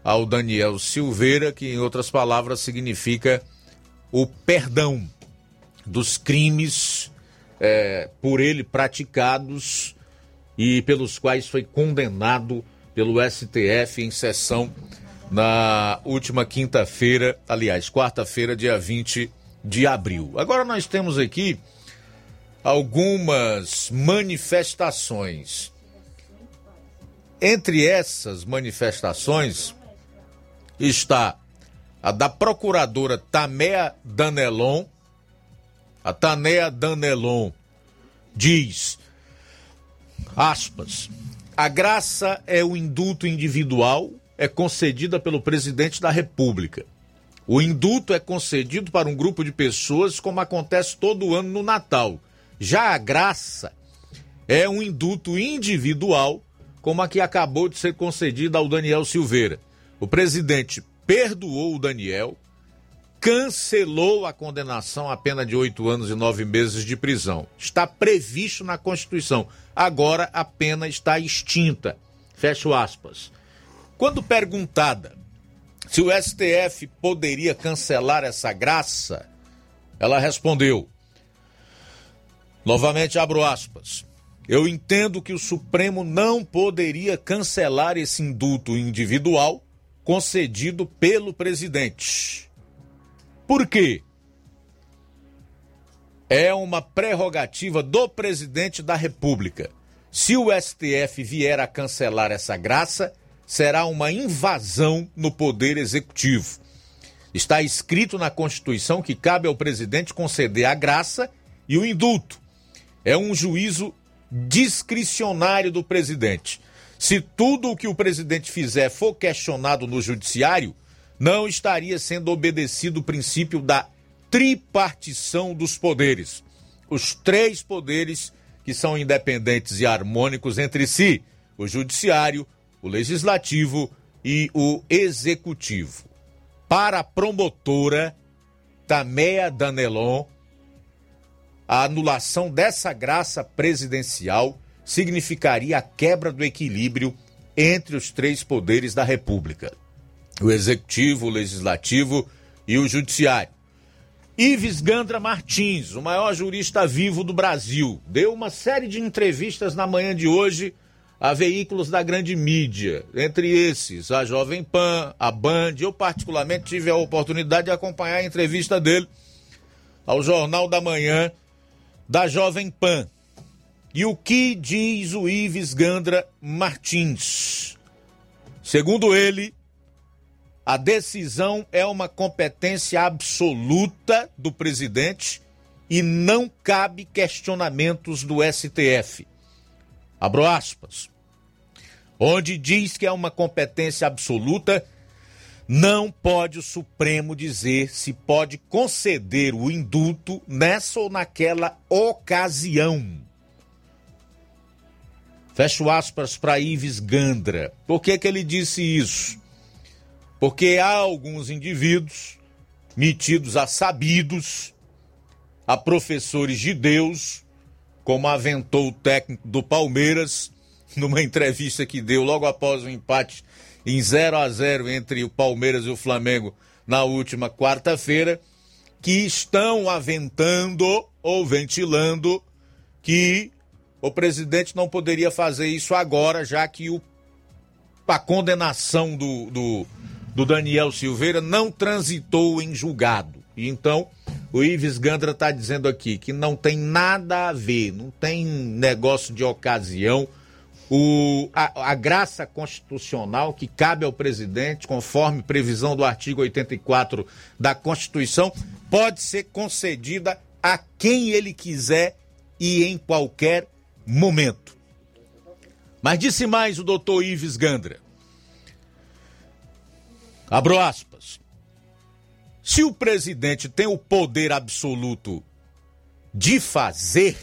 ao Daniel Silveira, que em outras palavras significa o perdão dos crimes por ele praticados e pelos quais foi condenado pelo STF em sessão na última quarta-feira, dia 20 de abril. Agora nós temos aqui algumas manifestações. Entre essas manifestações está a da procuradora Tanéa Danelon. A Tanéa Danelon diz, aspas, a graça é o indulto individual, é concedida pelo presidente da República. O indulto é concedido para um grupo de pessoas, como acontece todo ano no Natal. Já a graça é um indulto individual, como a que acabou de ser concedida ao Daniel Silveira. O presidente perdoou o Daniel, cancelou a condenação à pena de 8 anos e 9 meses de prisão. Está previsto na Constituição. Agora a pena está extinta. Fecho aspas. Quando perguntada se o STF poderia cancelar essa graça, ela respondeu, novamente abro aspas, eu entendo que o Supremo não poderia cancelar esse indulto individual concedido pelo presidente. Por quê? É uma prerrogativa do presidente da República. Se o STF vier a cancelar essa graça, será uma invasão no poder executivo. Está escrito na Constituição que cabe ao presidente conceder a graça e o indulto. É um juízo discricionário do presidente. Se tudo o que o presidente fizer for questionado no judiciário, não estaria sendo obedecido o princípio da tripartição dos poderes. Os três poderes que são independentes e harmônicos entre si, o judiciário, o legislativo e o executivo. Para a promotora Tanéa Danelon, a anulação dessa graça presidencial significaria a quebra do equilíbrio entre os três poderes da República, o Executivo, o Legislativo e o Judiciário. Ives Gandra Martins, o maior jurista vivo do Brasil, deu uma série de entrevistas na manhã de hoje a veículos da grande mídia, entre esses a Jovem Pan, a Band. Eu particularmente tive a oportunidade de acompanhar a entrevista dele ao Jornal da Manhã da Jovem Pan. E o que diz o Ives Gandra Martins? Segundo ele, a decisão é uma competência absoluta do presidente e não cabe questionamentos do STF. Abro aspas. Onde diz que é uma competência absoluta, Não pode o Supremo dizer se pode conceder o indulto nessa ou naquela ocasião. Fecho aspas para Ives Gandra. Por que ele disse isso? Porque há alguns indivíduos metidos a sabidos, a professores de Deus, como aventou o técnico do Palmeiras numa entrevista que deu logo após o empate em 0-0 entre o Palmeiras e o Flamengo na última quarta-feira, que estão aventando ou ventilando que o presidente não poderia fazer isso agora, já que a condenação do Daniel Silveira não transitou em julgado. E então o Ives Gandra está dizendo aqui que não tem nada a ver, não tem negócio de ocasião. A graça constitucional que cabe ao presidente, conforme previsão do artigo 84 da Constituição, pode ser concedida a quem ele quiser e em qualquer momento. Mas disse mais o doutor Ives Gandra. Abro aspas. Se o presidente tem o poder absoluto de fazer,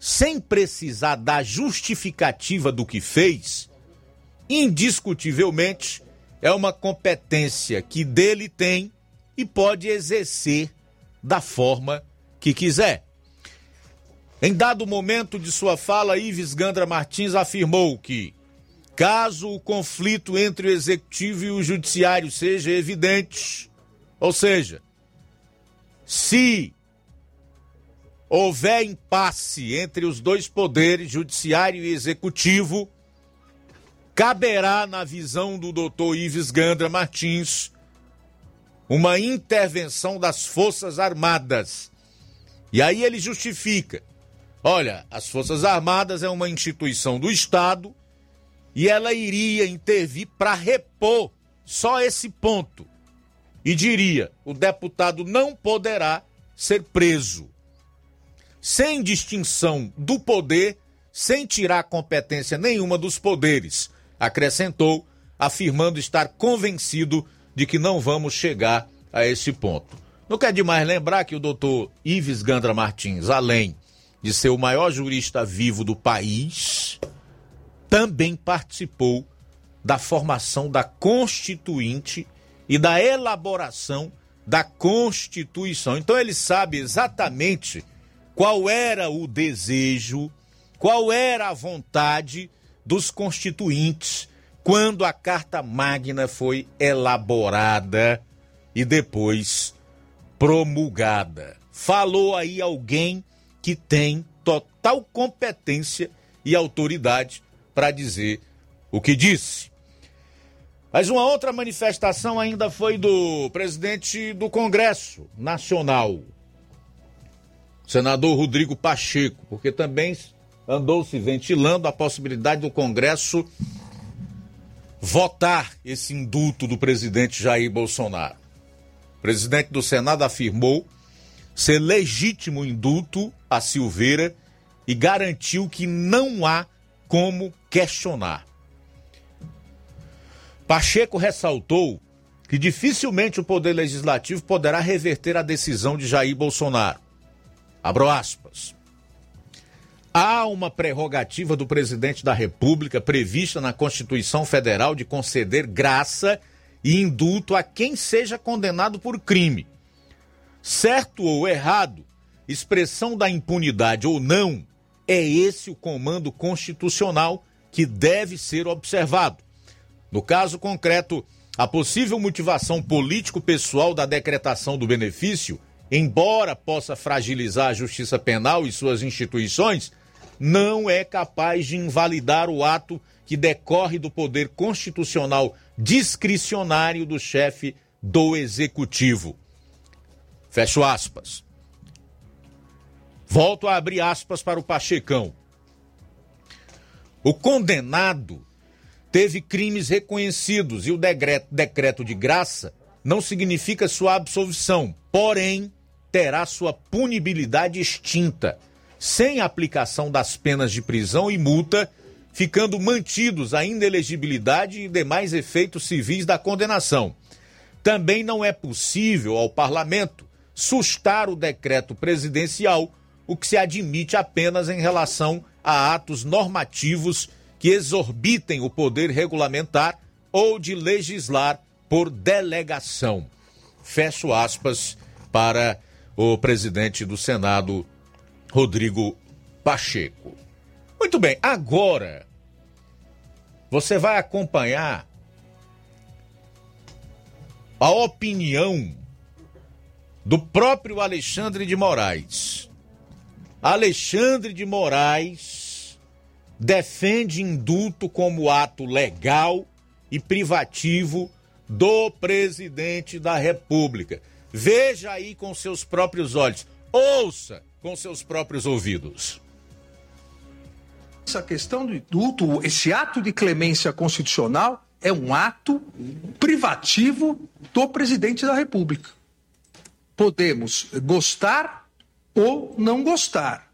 sem precisar da justificativa do que fez, indiscutivelmente é uma competência que dele tem e pode exercer da forma que quiser. Em dado momento de sua fala, Ives Gandra Martins afirmou que, caso o conflito entre o executivo e o judiciário seja evidente, ou seja, se houver impasse entre os dois poderes, judiciário e executivo, caberá, na visão do doutor Ives Gandra Martins, uma intervenção das Forças Armadas. E aí ele justifica: olha, as Forças Armadas é uma instituição do Estado e ela iria intervir para repor só esse ponto. E diria: o deputado não poderá ser preso. Sem distinção do poder, sem tirar competência nenhuma dos poderes, acrescentou, afirmando estar convencido de que não vamos chegar a esse ponto. Não quer demais lembrar que o doutor Ives Gandra Martins, além de ser o maior jurista vivo do país, também participou da formação da Constituinte e da elaboração da Constituição. Então ele sabe exatamente qual era o desejo, qual era a vontade dos constituintes quando a Carta Magna foi elaborada e depois promulgada. Falou aí alguém que tem total competência e autoridade para dizer o que disse. Mas uma outra manifestação ainda foi do presidente do Congresso Nacional, senador Rodrigo Pacheco, porque também andou se ventilando a possibilidade do Congresso votar esse indulto do presidente Jair Bolsonaro. O presidente do Senado afirmou ser legítimo o indulto a Silveira e garantiu que não há como questionar. Pacheco ressaltou que dificilmente o Poder Legislativo poderá reverter a decisão de Jair Bolsonaro. Abro aspas. Há uma prerrogativa do presidente da República prevista na Constituição Federal de conceder graça e indulto a quem seja condenado por crime. Certo ou errado, expressão da impunidade ou não, é esse o comando constitucional que deve ser observado. No caso concreto, a possível motivação político-pessoal da decretação do benefício, embora possa fragilizar a justiça penal e suas instituições, não é capaz de invalidar o ato que decorre do poder constitucional discricionário do chefe do executivo. Fecho aspas. Volto a abrir aspas para o Pachecão. O condenado teve crimes reconhecidos e o decreto de graça não significa sua absolvição, porém terá sua punibilidade extinta, sem aplicação das penas de prisão e multa ficando mantidos a inelegibilidade e demais efeitos civis da condenação. Também não é possível ao parlamento sustar o decreto presidencial, o que se admite apenas em relação a atos normativos que exorbitem o poder regulamentar ou de legislar por delegação. Fecho aspas para o presidente do Senado, Rodrigo Pacheco. Muito bem, agora você vai acompanhar a opinião do próprio Alexandre de Moraes. Alexandre de Moraes defende indulto como ato legal e privativo do presidente da República. Veja aí com seus próprios olhos, ouça com seus próprios ouvidos. Essa questão do indulto, esse ato de clemência constitucional é um ato privativo do presidente da República. Podemos gostar ou não gostar,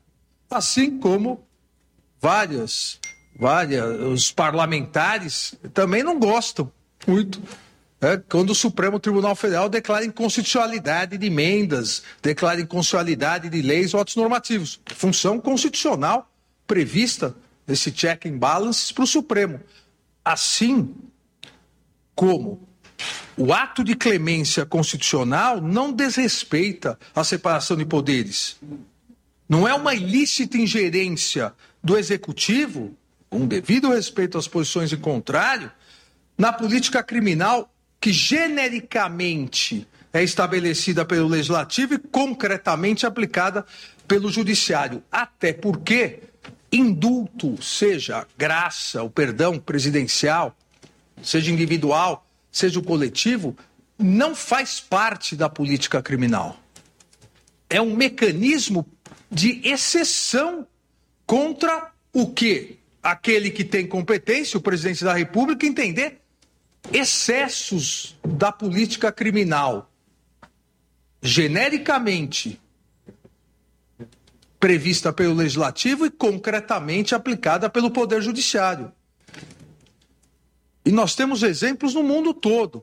assim como vários parlamentares também não gostam muito, quando o Supremo Tribunal Federal declara inconstitucionalidade de emendas, declara inconstitucionalidade de leis ou atos normativos. Função constitucional prevista nesse check and balance para o Supremo. Assim como o ato de clemência constitucional não desrespeita a separação de poderes. Não é uma ilícita ingerência do Executivo, com devido respeito às posições em contrário, na política criminal que genericamente é estabelecida pelo Legislativo e concretamente aplicada pelo Judiciário. Até porque indulto, seja graça, o perdão presidencial, seja individual, seja o coletivo, não faz parte da política criminal. É um mecanismo de exceção contra o que aquele que tem competência, o presidente da República, entender excessos da política criminal genericamente prevista pelo Legislativo e concretamente aplicada pelo Poder Judiciário. E nós temos exemplos no mundo todo.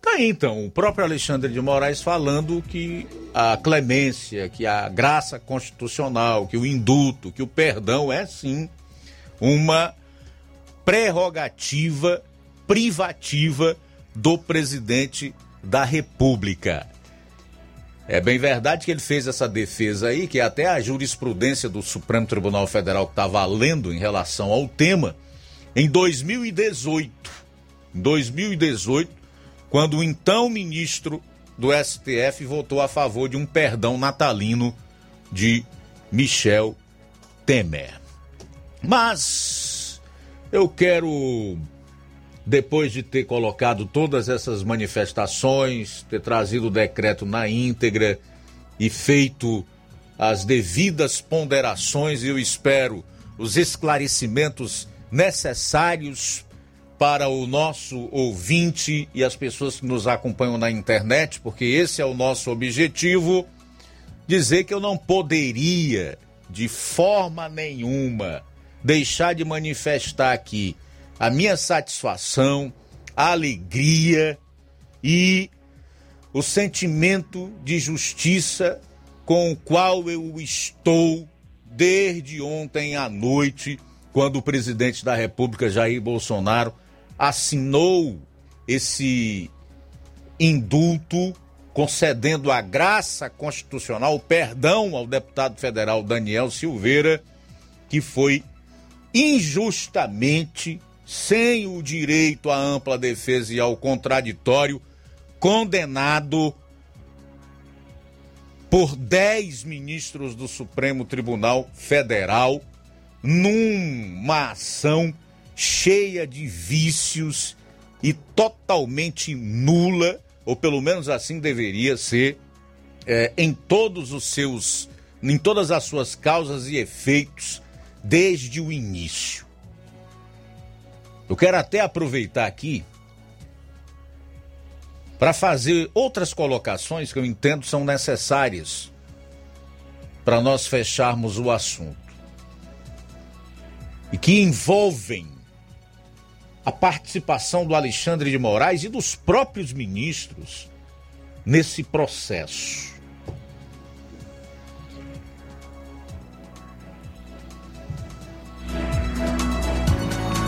Tá aí, então, o próprio Alexandre de Moraes falando que a clemência, que a graça constitucional, que o indulto, que o perdão é, sim, uma prerrogativa privativa do presidente da República. É bem verdade que ele fez essa defesa aí, que até a jurisprudência do Supremo Tribunal Federal que está valendo em relação ao tema, em 2018, quando o então ministro do STF votou a favor de um perdão natalino de Michel Temer. Mas eu quero, depois de ter colocado todas essas manifestações, ter trazido o decreto na íntegra e feito as devidas ponderações, eu espero os esclarecimentos necessários para o nosso ouvinte e as pessoas que nos acompanham na internet, porque esse é o nosso objetivo, dizer que eu não poderia, de forma nenhuma, deixar de manifestar aqui a minha satisfação, a alegria e o sentimento de justiça com o qual eu estou desde ontem à noite, quando o presidente da República, Jair Bolsonaro, assinou esse indulto, concedendo a graça constitucional, o perdão ao deputado federal Daniel Silveira, que foi injustamente, sem o direito à ampla defesa e ao contraditório, condenado por 10 ministros do Supremo Tribunal Federal numa ação cheia de vícios e totalmente nula, ou pelo menos assim deveria ser, em todas as suas causas e efeitos desde o início. Eu quero até aproveitar aqui para fazer outras colocações que eu entendo são necessárias para nós fecharmos o assunto. e que envolvem a participação do Alexandre de Moraes e dos próprios ministros nesse processo.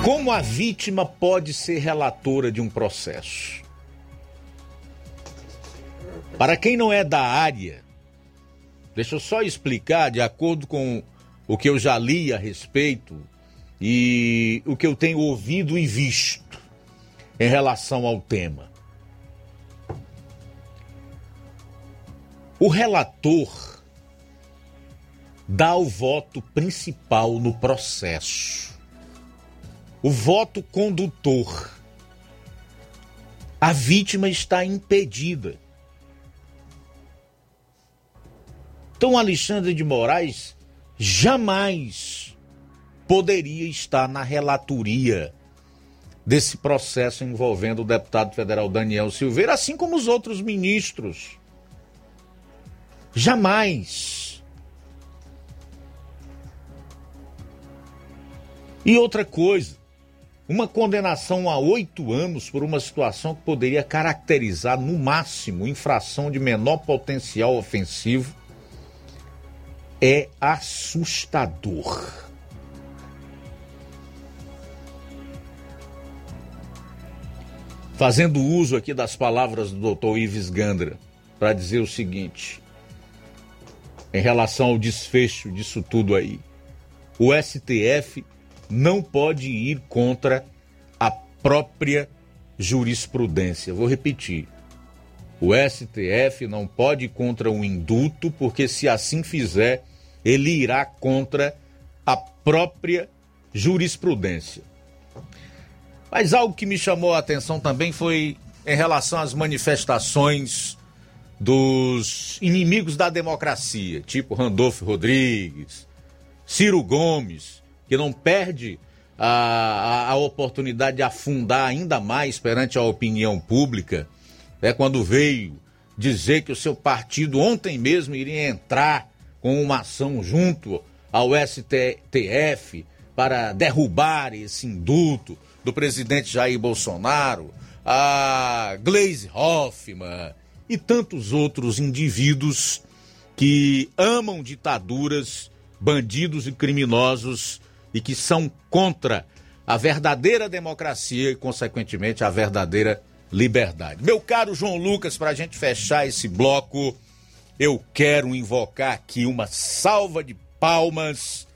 Como a vítima pode ser relatora de um processo? Para quem não é da área, deixa eu só explicar, de acordo com o que eu já li a respeito e o que eu tenho ouvido e visto em relação ao tema. O relator dá o voto principal no processo, o voto condutor. A vítima está impedida. Então, Alexandre de Moraes jamais poderia estar na relatoria desse processo envolvendo o deputado federal Daniel Silveira, assim como os outros ministros. Jamais. E outra coisa, uma condenação a 8 anos por uma situação que poderia caracterizar, no máximo, infração de menor potencial ofensivo, é assustador. Fazendo uso aqui das palavras do doutor Ives Gandra, para dizer o seguinte, em relação ao desfecho disso tudo aí, o STF não pode ir contra a própria jurisprudência. Vou repetir, o STF não pode ir contra um indulto, porque se assim fizer, ele irá contra a própria jurisprudência. Mas algo que me chamou a atenção também foi em relação às manifestações dos inimigos da democracia, tipo Randolfo Rodrigues, Ciro Gomes, que não perde a oportunidade de afundar ainda mais perante a opinião pública, né, quando veio dizer que o seu partido ontem mesmo iria entrar com uma ação junto ao STF para derrubar esse indulto do presidente Jair Bolsonaro, a Gleisi Hoffmann e tantos outros indivíduos que amam ditaduras, bandidos e criminosos e que são contra a verdadeira democracia e, consequentemente, a verdadeira liberdade. Meu caro João Lucas, para a gente fechar esse bloco, eu quero invocar aqui uma salva de palmas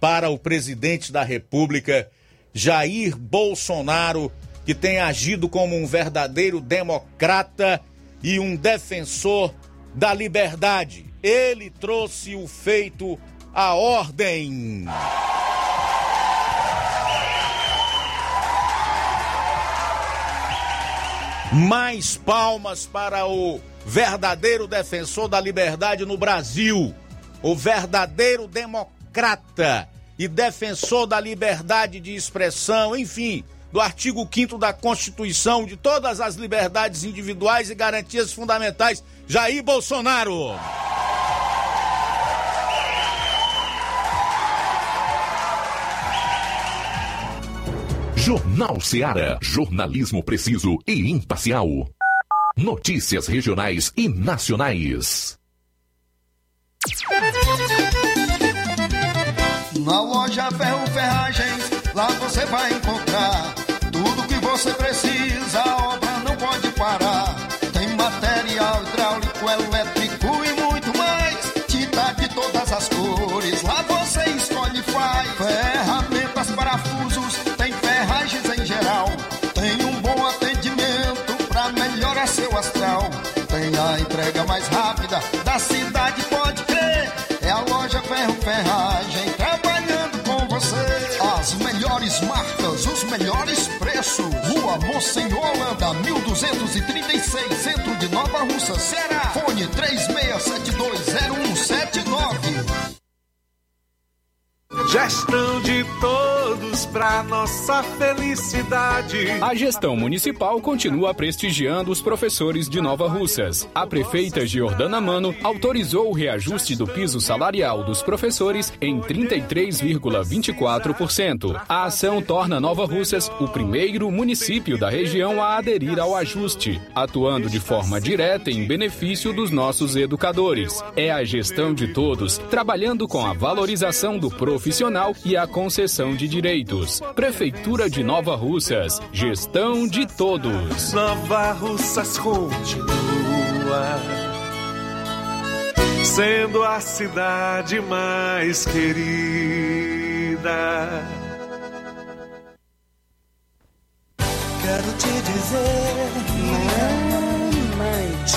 para o presidente da República, Jair Bolsonaro, que tem agido como um verdadeiro democrata e um defensor da liberdade. Ele trouxe o feito à ordem. Mais palmas para o verdadeiro defensor da liberdade no Brasil, o verdadeiro democrata e defensor da liberdade de expressão, enfim, do artigo 5º da Constituição, de todas as liberdades individuais e garantias fundamentais, Jair Bolsonaro. Jornal Seara, jornalismo preciso e imparcial. Notícias regionais e nacionais. Na loja Ferro Ferragens, lá você vai encontrar tudo que você precisa, a obra não pode parar. Tem material hidráulico, elétrico e muito mais, tinta de todas as cores, lá você escolhe e faz. Ferramentas, parafusos, tem ferragens em geral, tem um bom atendimento pra melhorar seu astral. Tem a entrega mais rápida da cidade, pode crer, é a loja Ferro Ferragens. As melhores marcas, os melhores preços. Rua Monsenhor Holanda, 1236, centro de Nova Russas, Ceará. Fone 36720179. Gestão de todos. todos para nossa felicidade. A gestão municipal continua prestigiando os professores de Nova Russas. A prefeita Giordana Mano autorizou o reajuste do piso salarial dos professores em 33,24%. A ação torna Nova Russas o primeiro município da região a aderir ao ajuste, atuando de forma direta em benefício dos nossos educadores. É a gestão de todos, trabalhando com a valorização do profissional e a concessão de direitos. Prefeitura de Nova Russas, gestão de todos. Nova Russas continua sendo a cidade mais querida. Quero te dizer, mamãe, te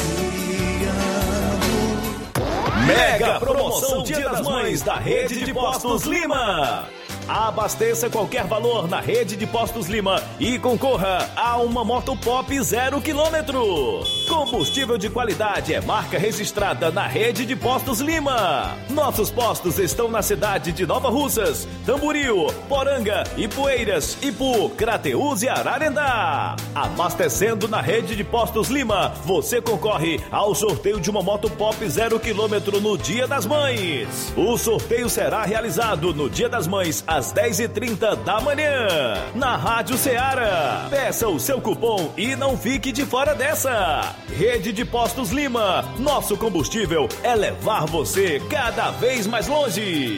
amo. Mega promoção Dia das Mães da Rede de Postos Lima. Abasteça qualquer valor na Rede de Postos Lima e concorra a uma Moto Pop 0 km. Combustível de qualidade é marca registrada na Rede de Postos Lima. Nossos postos estão na cidade de Nova Russas, Tamboril, Poranga, Ipueiras, Ipu, Crateús e Ararendá. Abastecendo na Rede de Postos Lima, você concorre ao sorteio de uma Moto Pop 0 km no Dia das Mães. O sorteio será realizado no Dia das Mães às 10h30 da manhã, na Rádio Seara. Peça o seu cupom e não fique de fora dessa. Rede de Postos Lima, nosso combustível é levar você cada vez mais longe.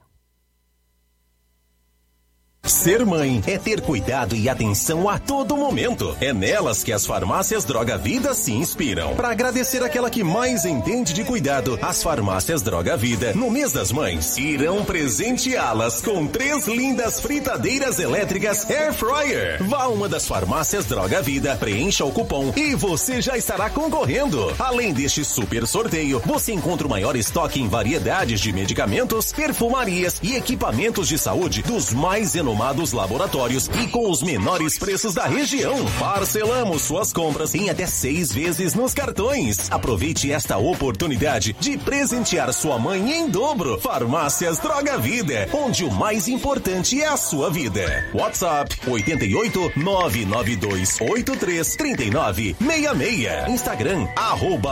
Ser mãe é ter cuidado e atenção a todo momento. É nelas que as farmácias Droga Vida se inspiram. Para agradecer aquela que mais entende de cuidado, as farmácias Droga Vida, no mês das mães, irão presenteá-las com 3 lindas fritadeiras elétricas Air Fryer. Vá a uma das farmácias Droga Vida, preencha o cupom e você já estará concorrendo. Além deste super sorteio, você encontra o maior estoque em variedades de medicamentos, perfumarias e equipamentos de saúde dos mais inovados laboratórios e com os menores preços da região. Parcelamos suas compras em até 6 vezes nos cartões. Aproveite esta oportunidade de presentear sua mãe em dobro. Farmácias Droga Vida, onde o mais importante é a sua vida. WhatsApp 88 992833966. Instagram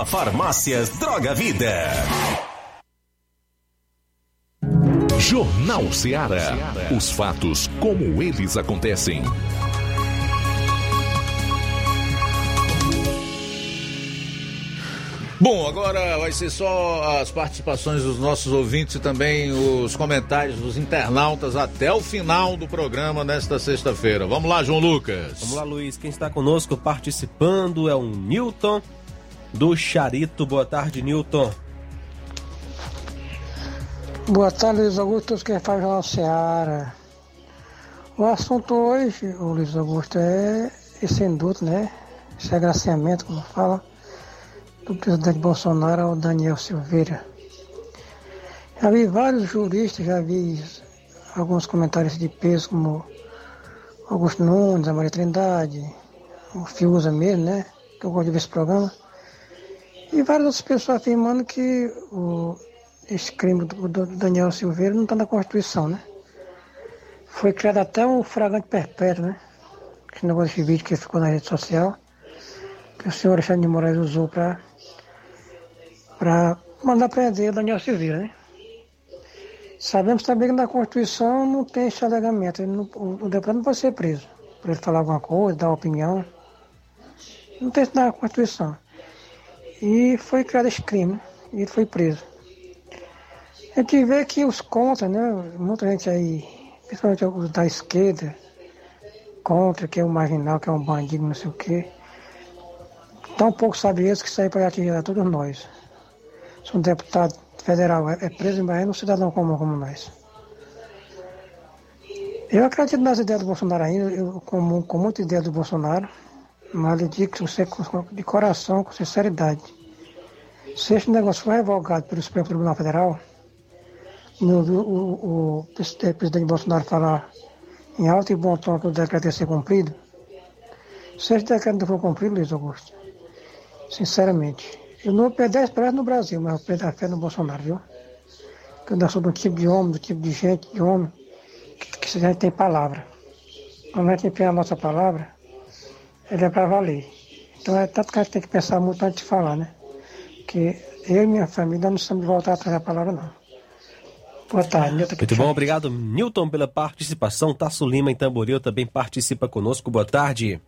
@farmácias Droga Vida. Jornal Seara. Os fatos como eles acontecem. Bom, agora vai ser só as participações dos nossos ouvintes e também os comentários dos internautas até o final do programa nesta sexta-feira. Vamos lá, João Lucas. Vamos lá, Luiz. Quem está conosco participando é o Newton do Charito. Boa tarde, Newton. Boa tarde, Luiz Augusto, todos que fazem Jornal Seara. O assunto hoje, o Luiz Augusto, é esse induto, né? Esse agraciamento, como fala, do presidente Bolsonaro ao Daniel Silveira. Já vi vários juristas, já vi alguns comentários de peso, como Augusto Nunes, a Maria Trindade, o Fiuza mesmo, né? Que eu gosto de ver esse programa. E várias outras pessoas afirmando que esse crime do Daniel Silveira não está na Constituição, né? Foi criado até o flagrante perpétuo, né? Esse negócio de vídeo que ficou na rede social, que o senhor Alexandre de Moraes usou para mandar prender o Daniel Silveira, né? Sabemos também que na Constituição não tem esse alegamento. O deputado não pode ser preso para ele falar alguma coisa, dar opinião. Não tem isso na Constituição. E foi criado esse crime, né? E ele foi preso. A gente vê que os contra, né? Muita gente aí, principalmente os da esquerda, contra, que é um marginal, que é um bandido, não sei o quê. Tão pouco sabe eles que isso aí pode atingir a todos nós. Se um deputado federal é preso em Bahia, é um cidadão comum como nós. Eu acredito nas ideias do Bolsonaro ainda, eu comum com muita ideia do Bolsonaro, mas lhe digo que você, de coração, com sinceridade, se este negócio for revogado pelo Supremo Tribunal Federal, o presidente Bolsonaro falar em alto e bom tom que o decreto ia ser cumprido, se este decreto não for cumprido, Luiz Augusto, sinceramente, eu não perdi a esperança no Brasil, mas eu perdi a fé no Bolsonaro, viu? Porque eu não sou do tipo de homem, do tipo de gente, de homem, que a gente tem palavra. Quando a gente tem a nossa palavra, ele é para valer. Então é tanto que a gente tem que pensar muito antes de falar, né? Porque eu e minha família não estamos de voltar atrás da palavra, não. Boa tarde, Nilton. Muito bom, obrigado, Nilton, pela participação. Tasso Lima, em Tamboril, também participa conosco. Boa tarde.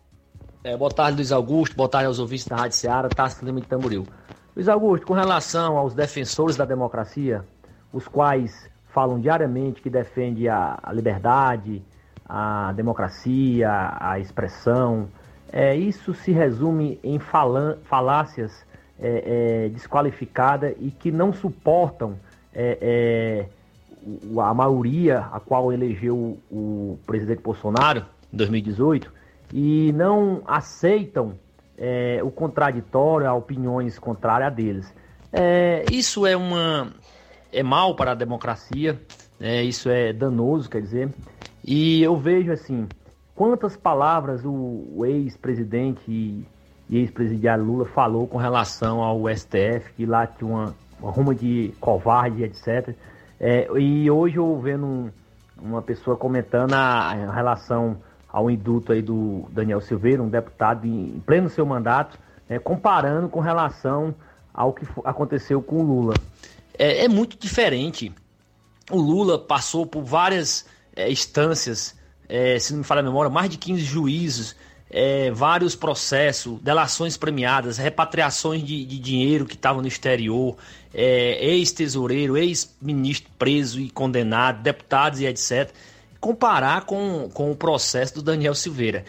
Boa tarde, Luiz Augusto. Boa tarde aos ouvintes da Rádio Seara. Tasso Lima, de Tamboril. Luiz Augusto, com relação aos defensores da democracia, os quais falam diariamente que defende a liberdade, a democracia, a expressão, isso se resume em falácias desqualificadas e que não suportam a maioria a qual elegeu o presidente Bolsonaro em 2018 e não aceitam o contraditório, a opiniões contrárias a deles. Isso é mal para a democracia, isso é danoso, quer dizer, e eu vejo assim, quantas palavras o ex-presidente e ex-presidiário Lula falou com relação ao STF, que lá tinha uma ruma de covarde, etc. E hoje eu vendo uma pessoa comentando a relação ao indulto aí do Daniel Silveira, um deputado em pleno seu mandato, comparando com relação ao que aconteceu com o Lula. É muito diferente. O Lula passou por várias instâncias, se não me falha a memória, mais de 15 juízes, vários processos, delações premiadas, repatriações de dinheiro que estavam no exterior, ex-tesoureiro, ex-ministro preso e condenado, deputados e etc. Comparar com o processo do Daniel Silveira.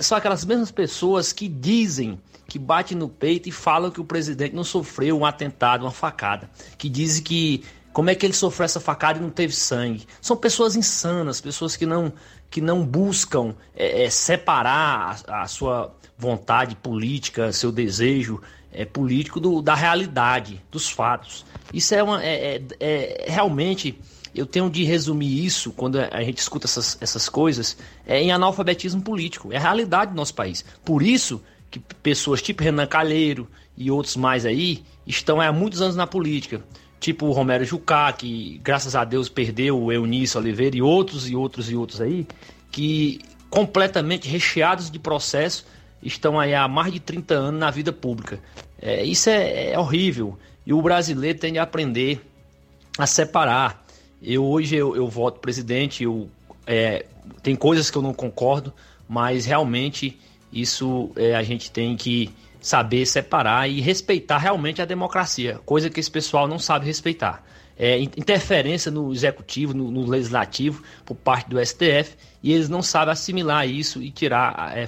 São aquelas mesmas pessoas que dizem, que batem no peito e falam que o presidente não sofreu um atentado, uma facada, que dizem que como é que ele sofreu essa facada e não teve sangue. São pessoas insanas, pessoas que não buscam separar a sua vontade política, seu desejo político da realidade, dos fatos. Isso realmente, eu tenho de resumir isso, quando a gente escuta essas coisas, em analfabetismo político. É a realidade do nosso país. Por isso que pessoas tipo Renan Calheiro e outros mais aí estão há muitos anos na política. Tipo o Romero Jucá, que graças a Deus perdeu o Eunício Oliveira e outros aí, que completamente recheados de processo estão aí há mais de 30 anos na vida pública. Isso é horrível. E o brasileiro tem de aprender a separar. Hoje eu voto presidente, tem coisas que eu não concordo, mas realmente isso a gente tem que saber separar e respeitar realmente a democracia, coisa que esse pessoal não sabe respeitar. Interferência no executivo, no legislativo, por parte do STF, e eles não sabem assimilar isso e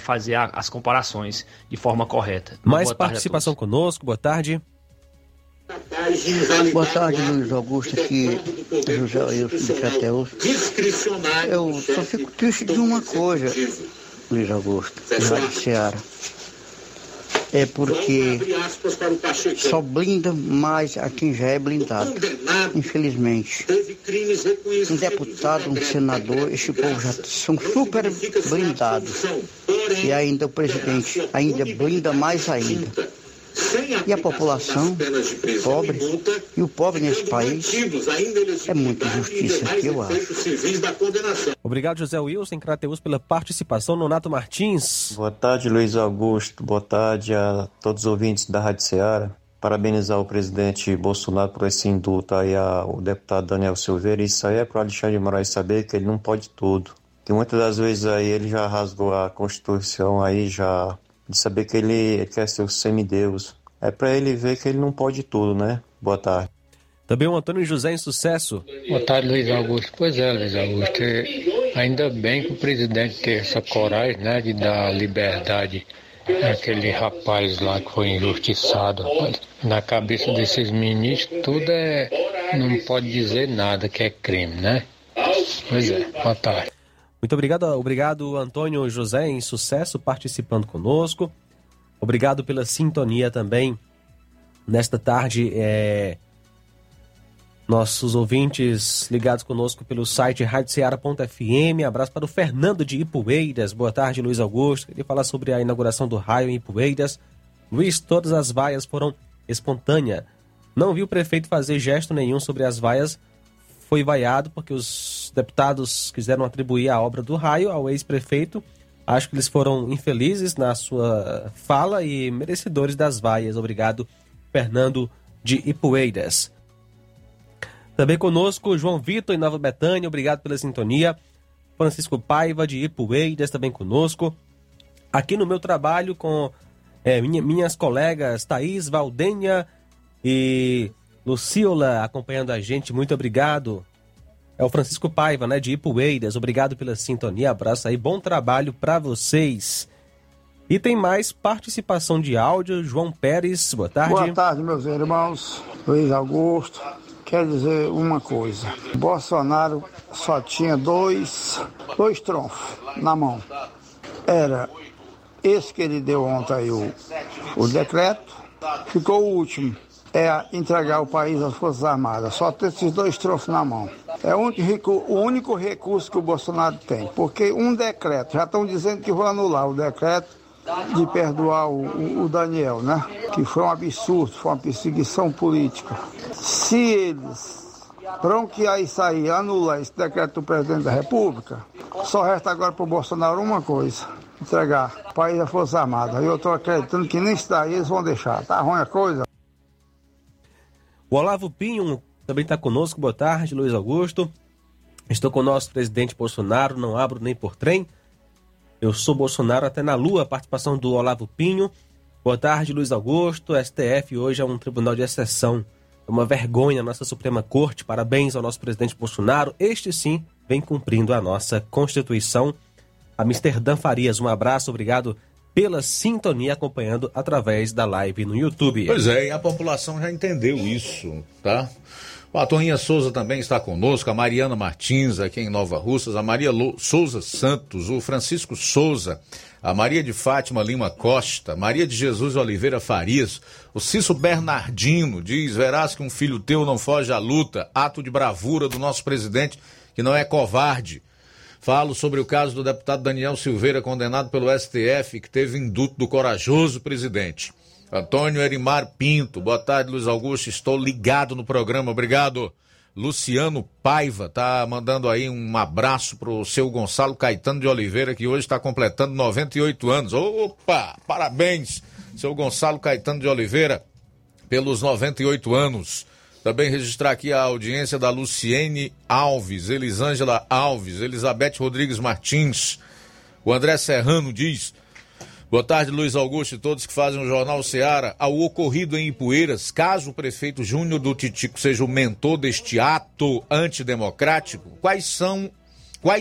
fazer as comparações de forma correta. Então, mais participação conosco, boa tarde. Boa tarde, Luiz Augusto, aqui José Wilson de Cateus. Eu só fico triste de uma coisa, Luiz Augusto, Rádio Seara. É porque só blinda mais a quem já é blindado, infelizmente. Um deputado, um senador, este povo já são super blindados. E ainda o presidente ainda blinda mais ainda. E a população pobre, e o pobre nesse país, é muita injustiça, eu acho. Obrigado, José Wilson, em Crateús, pela participação. Nonato Martins. Boa tarde, Luiz Augusto. Boa tarde a todos os ouvintes da Rádio Seara. Parabenizar o presidente Bolsonaro por esse indulto aí ao deputado Daniel Silveira. Isso aí é para o Alexandre de Moraes saber que ele não pode tudo. Que muitas das vezes aí ele já rasgou a Constituição aí, já... de saber que ele quer ser o semideus. É para ele ver que ele não pode tudo, né? Boa tarde. Também o Antônio José em Sucesso. Boa tarde, Luiz Augusto. Pois é, Luiz Augusto. Ainda bem que o presidente tem essa coragem, né, de dar liberdade Aquele rapaz lá que foi injustiçado, rapaz. Na cabeça desses ministros, tudo é... não pode dizer nada que é crime, né? Pois é, boa tarde. Muito obrigado, Antônio José, em Sucesso, participando conosco. Obrigado pela sintonia também. Nesta tarde, nossos ouvintes ligados conosco pelo site radioceara.fm. Abraço para o Fernando de Ipueiras. Boa tarde, Luiz Augusto. Queria falar sobre a inauguração do raio em Ipueiras. Luiz, todas as vaias foram espontâneas. Não vi o prefeito fazer gesto nenhum sobre as vaias. Foi vaiado porque os deputados quiseram atribuir a obra do raio ao ex-prefeito. Acho que eles foram infelizes na sua fala e merecedores das vaias. Obrigado, Fernando de Ipueiras. Também conosco, João Vitor, em Nova Betânia. Obrigado pela sintonia. Francisco Paiva, de Ipueiras, também conosco. Aqui no meu trabalho com minhas colegas Thaís, Valdenha e Luciola, acompanhando a gente. Muito obrigado. É o Francisco Paiva, né, de Ipueiras. Obrigado pela sintonia. Abraço aí. Bom trabalho para vocês. E tem mais participação de áudio. João Pérez, boa tarde. Boa tarde, meus irmãos. Luiz Augusto. Quer dizer uma coisa, Bolsonaro só tinha dois trunfos na mão. Era esse que ele deu ontem o decreto, ficou o último, é entregar o país às Forças Armadas. Só tem esses dois trunfos na mão. É o único recurso que o Bolsonaro tem, porque um decreto, já estão dizendo que vão anular o decreto de perdoar o Daniel, né? Que foi um absurdo, foi uma perseguição política. Se eles bronquear isso aí, anular esse decreto do presidente da República, só resta agora para o Bolsonaro uma coisa: entregar o país à Força Armada. Eu estou acreditando que nem isso daí eles vão deixar. Tá ruim a coisa. O Olavo Pinho também está conosco. Boa tarde, Luiz Augusto. Estou com o nosso presidente Bolsonaro, não abro nem por trem. Eu sou Bolsonaro até na lua, participação do Olavo Pinho. Boa tarde, Luiz Augusto. STF hoje é um tribunal de exceção. É uma vergonha a nossa Suprema Corte. Parabéns ao nosso presidente Bolsonaro. Este sim vem cumprindo a nossa Constituição. Amsterdã Farias, um abraço, obrigado pela sintonia, acompanhando através da live no YouTube. Pois é, e a população já entendeu isso, tá? A Toninha Souza também está conosco, a Mariana Martins aqui em Nova Russas, a Maria Souza Santos, o Francisco Souza, a Maria de Fátima Lima Costa, Maria de Jesus Oliveira Farias, o Cício Bernardino diz: verás que um filho teu não foge à luta, ato de bravura do nosso presidente que não é covarde. Falo sobre o caso do deputado Daniel Silveira, condenado pelo STF, que teve indulto do corajoso presidente. Antônio Erimar Pinto, boa tarde, Luiz Augusto, estou ligado no programa, obrigado. Luciano Paiva tá mandando aí um abraço pro seu Gonçalo Caetano de Oliveira, que hoje está completando 98 anos. Opa, parabéns, seu Gonçalo Caetano de Oliveira, pelos 98 anos. Também registrar aqui a audiência da Luciene Alves, Elisângela Alves, Elizabeth Rodrigues Martins. O André Serrano diz: boa tarde, Luiz Augusto e todos que fazem o Jornal Seara. Ao ocorrido em Ipueiras, caso o prefeito Júnior do Titico seja o mentor deste ato antidemocrático, quais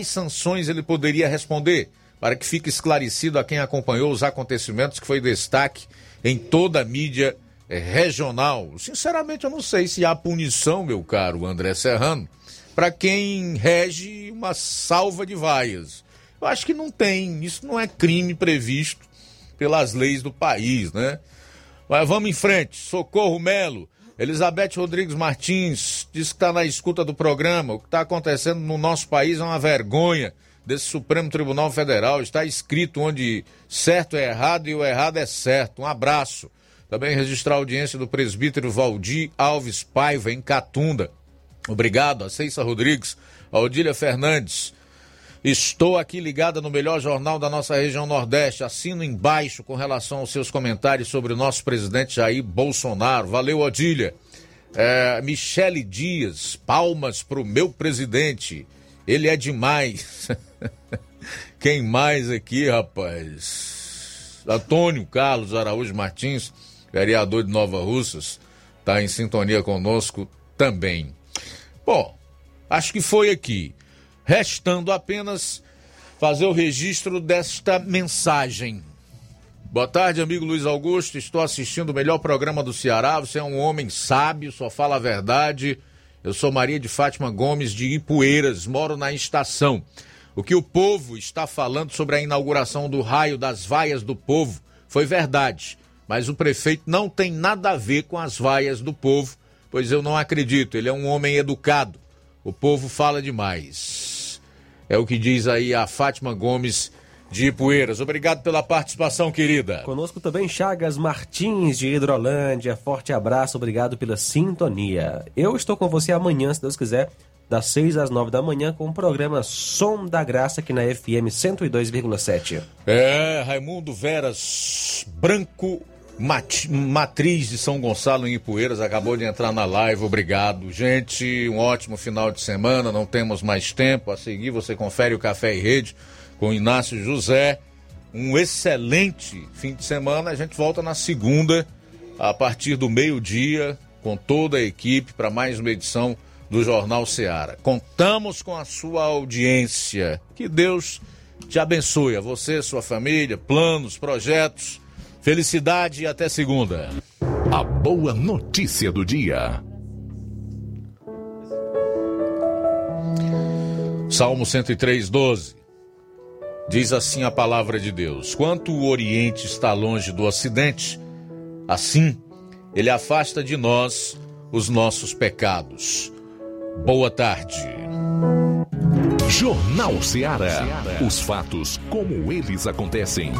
sanções ele poderia responder? Para que fique esclarecido a quem acompanhou os acontecimentos, que foi destaque em toda a mídia regional. Sinceramente, eu não sei se há punição, meu caro André Serrano, para quem rege uma salva de vaias. Eu acho que não tem, isso não é crime previsto pelas leis do país, né? Mas vamos em frente. Socorro Melo, Elizabeth Rodrigues Martins, diz que está na escuta do programa. O que está acontecendo no nosso país é uma vergonha desse Supremo Tribunal Federal. Está escrito onde certo é errado e o errado é certo. Um abraço. Também registrar a audiência do presbítero Valdir Alves Paiva, em Catunda. Obrigado. A Ceissa Rodrigues, a Odília Fernandes. Estou aqui ligada no melhor jornal da nossa região Nordeste. Assino embaixo com relação aos seus comentários sobre o nosso presidente Jair Bolsonaro. Valeu, Odília. Michele Dias, palmas pro meu presidente. Ele é demais. Quem mais aqui, rapaz? Antônio Carlos Araújo Martins, vereador de Nova Russas, está em sintonia conosco também. Bom, acho que foi aqui. Restando apenas fazer o registro desta mensagem. Boa tarde, amigo Luiz Augusto. Estou assistindo o melhor programa do Ceará. Você é um homem sábio, só fala a verdade. Eu sou Maria de Fátima Gomes, de Ipueiras. Moro na estação. O que o povo está falando sobre a inauguração do raio das vaias do povo foi verdade. Mas o prefeito não tem nada a ver com as vaias do povo, pois eu não acredito. Ele é um homem educado. O povo fala demais. É o que diz aí a Fátima Gomes, de Ipueiras. Obrigado pela participação, querida. Conosco também Chagas Martins, de Hidrolândia. Forte abraço, obrigado pela sintonia. Eu estou com você amanhã, se Deus quiser, das 6 às 9 da manhã, com o programa Som da Graça, aqui na FM 102,7. É, Raimundo Veras Branco, matriz de São Gonçalo, em Ipueiras, acabou de entrar na live, obrigado. Gente, um ótimo final de semana, não temos mais tempo. A seguir você confere o Café e Rede com Inácio José. Um excelente fim de semana. A gente volta na segunda, a partir do meio-dia, com toda a equipe, para mais uma edição do Jornal Seara. Contamos com a sua audiência. Que Deus te abençoe, a você, sua família, planos, projetos. Felicidade e até segunda. A boa notícia do dia. Salmo 103:12. Diz assim a palavra de Deus: quanto o Oriente está longe do Ocidente, assim ele afasta de nós os nossos pecados. Boa tarde. Jornal Seara. Os fatos como eles acontecem.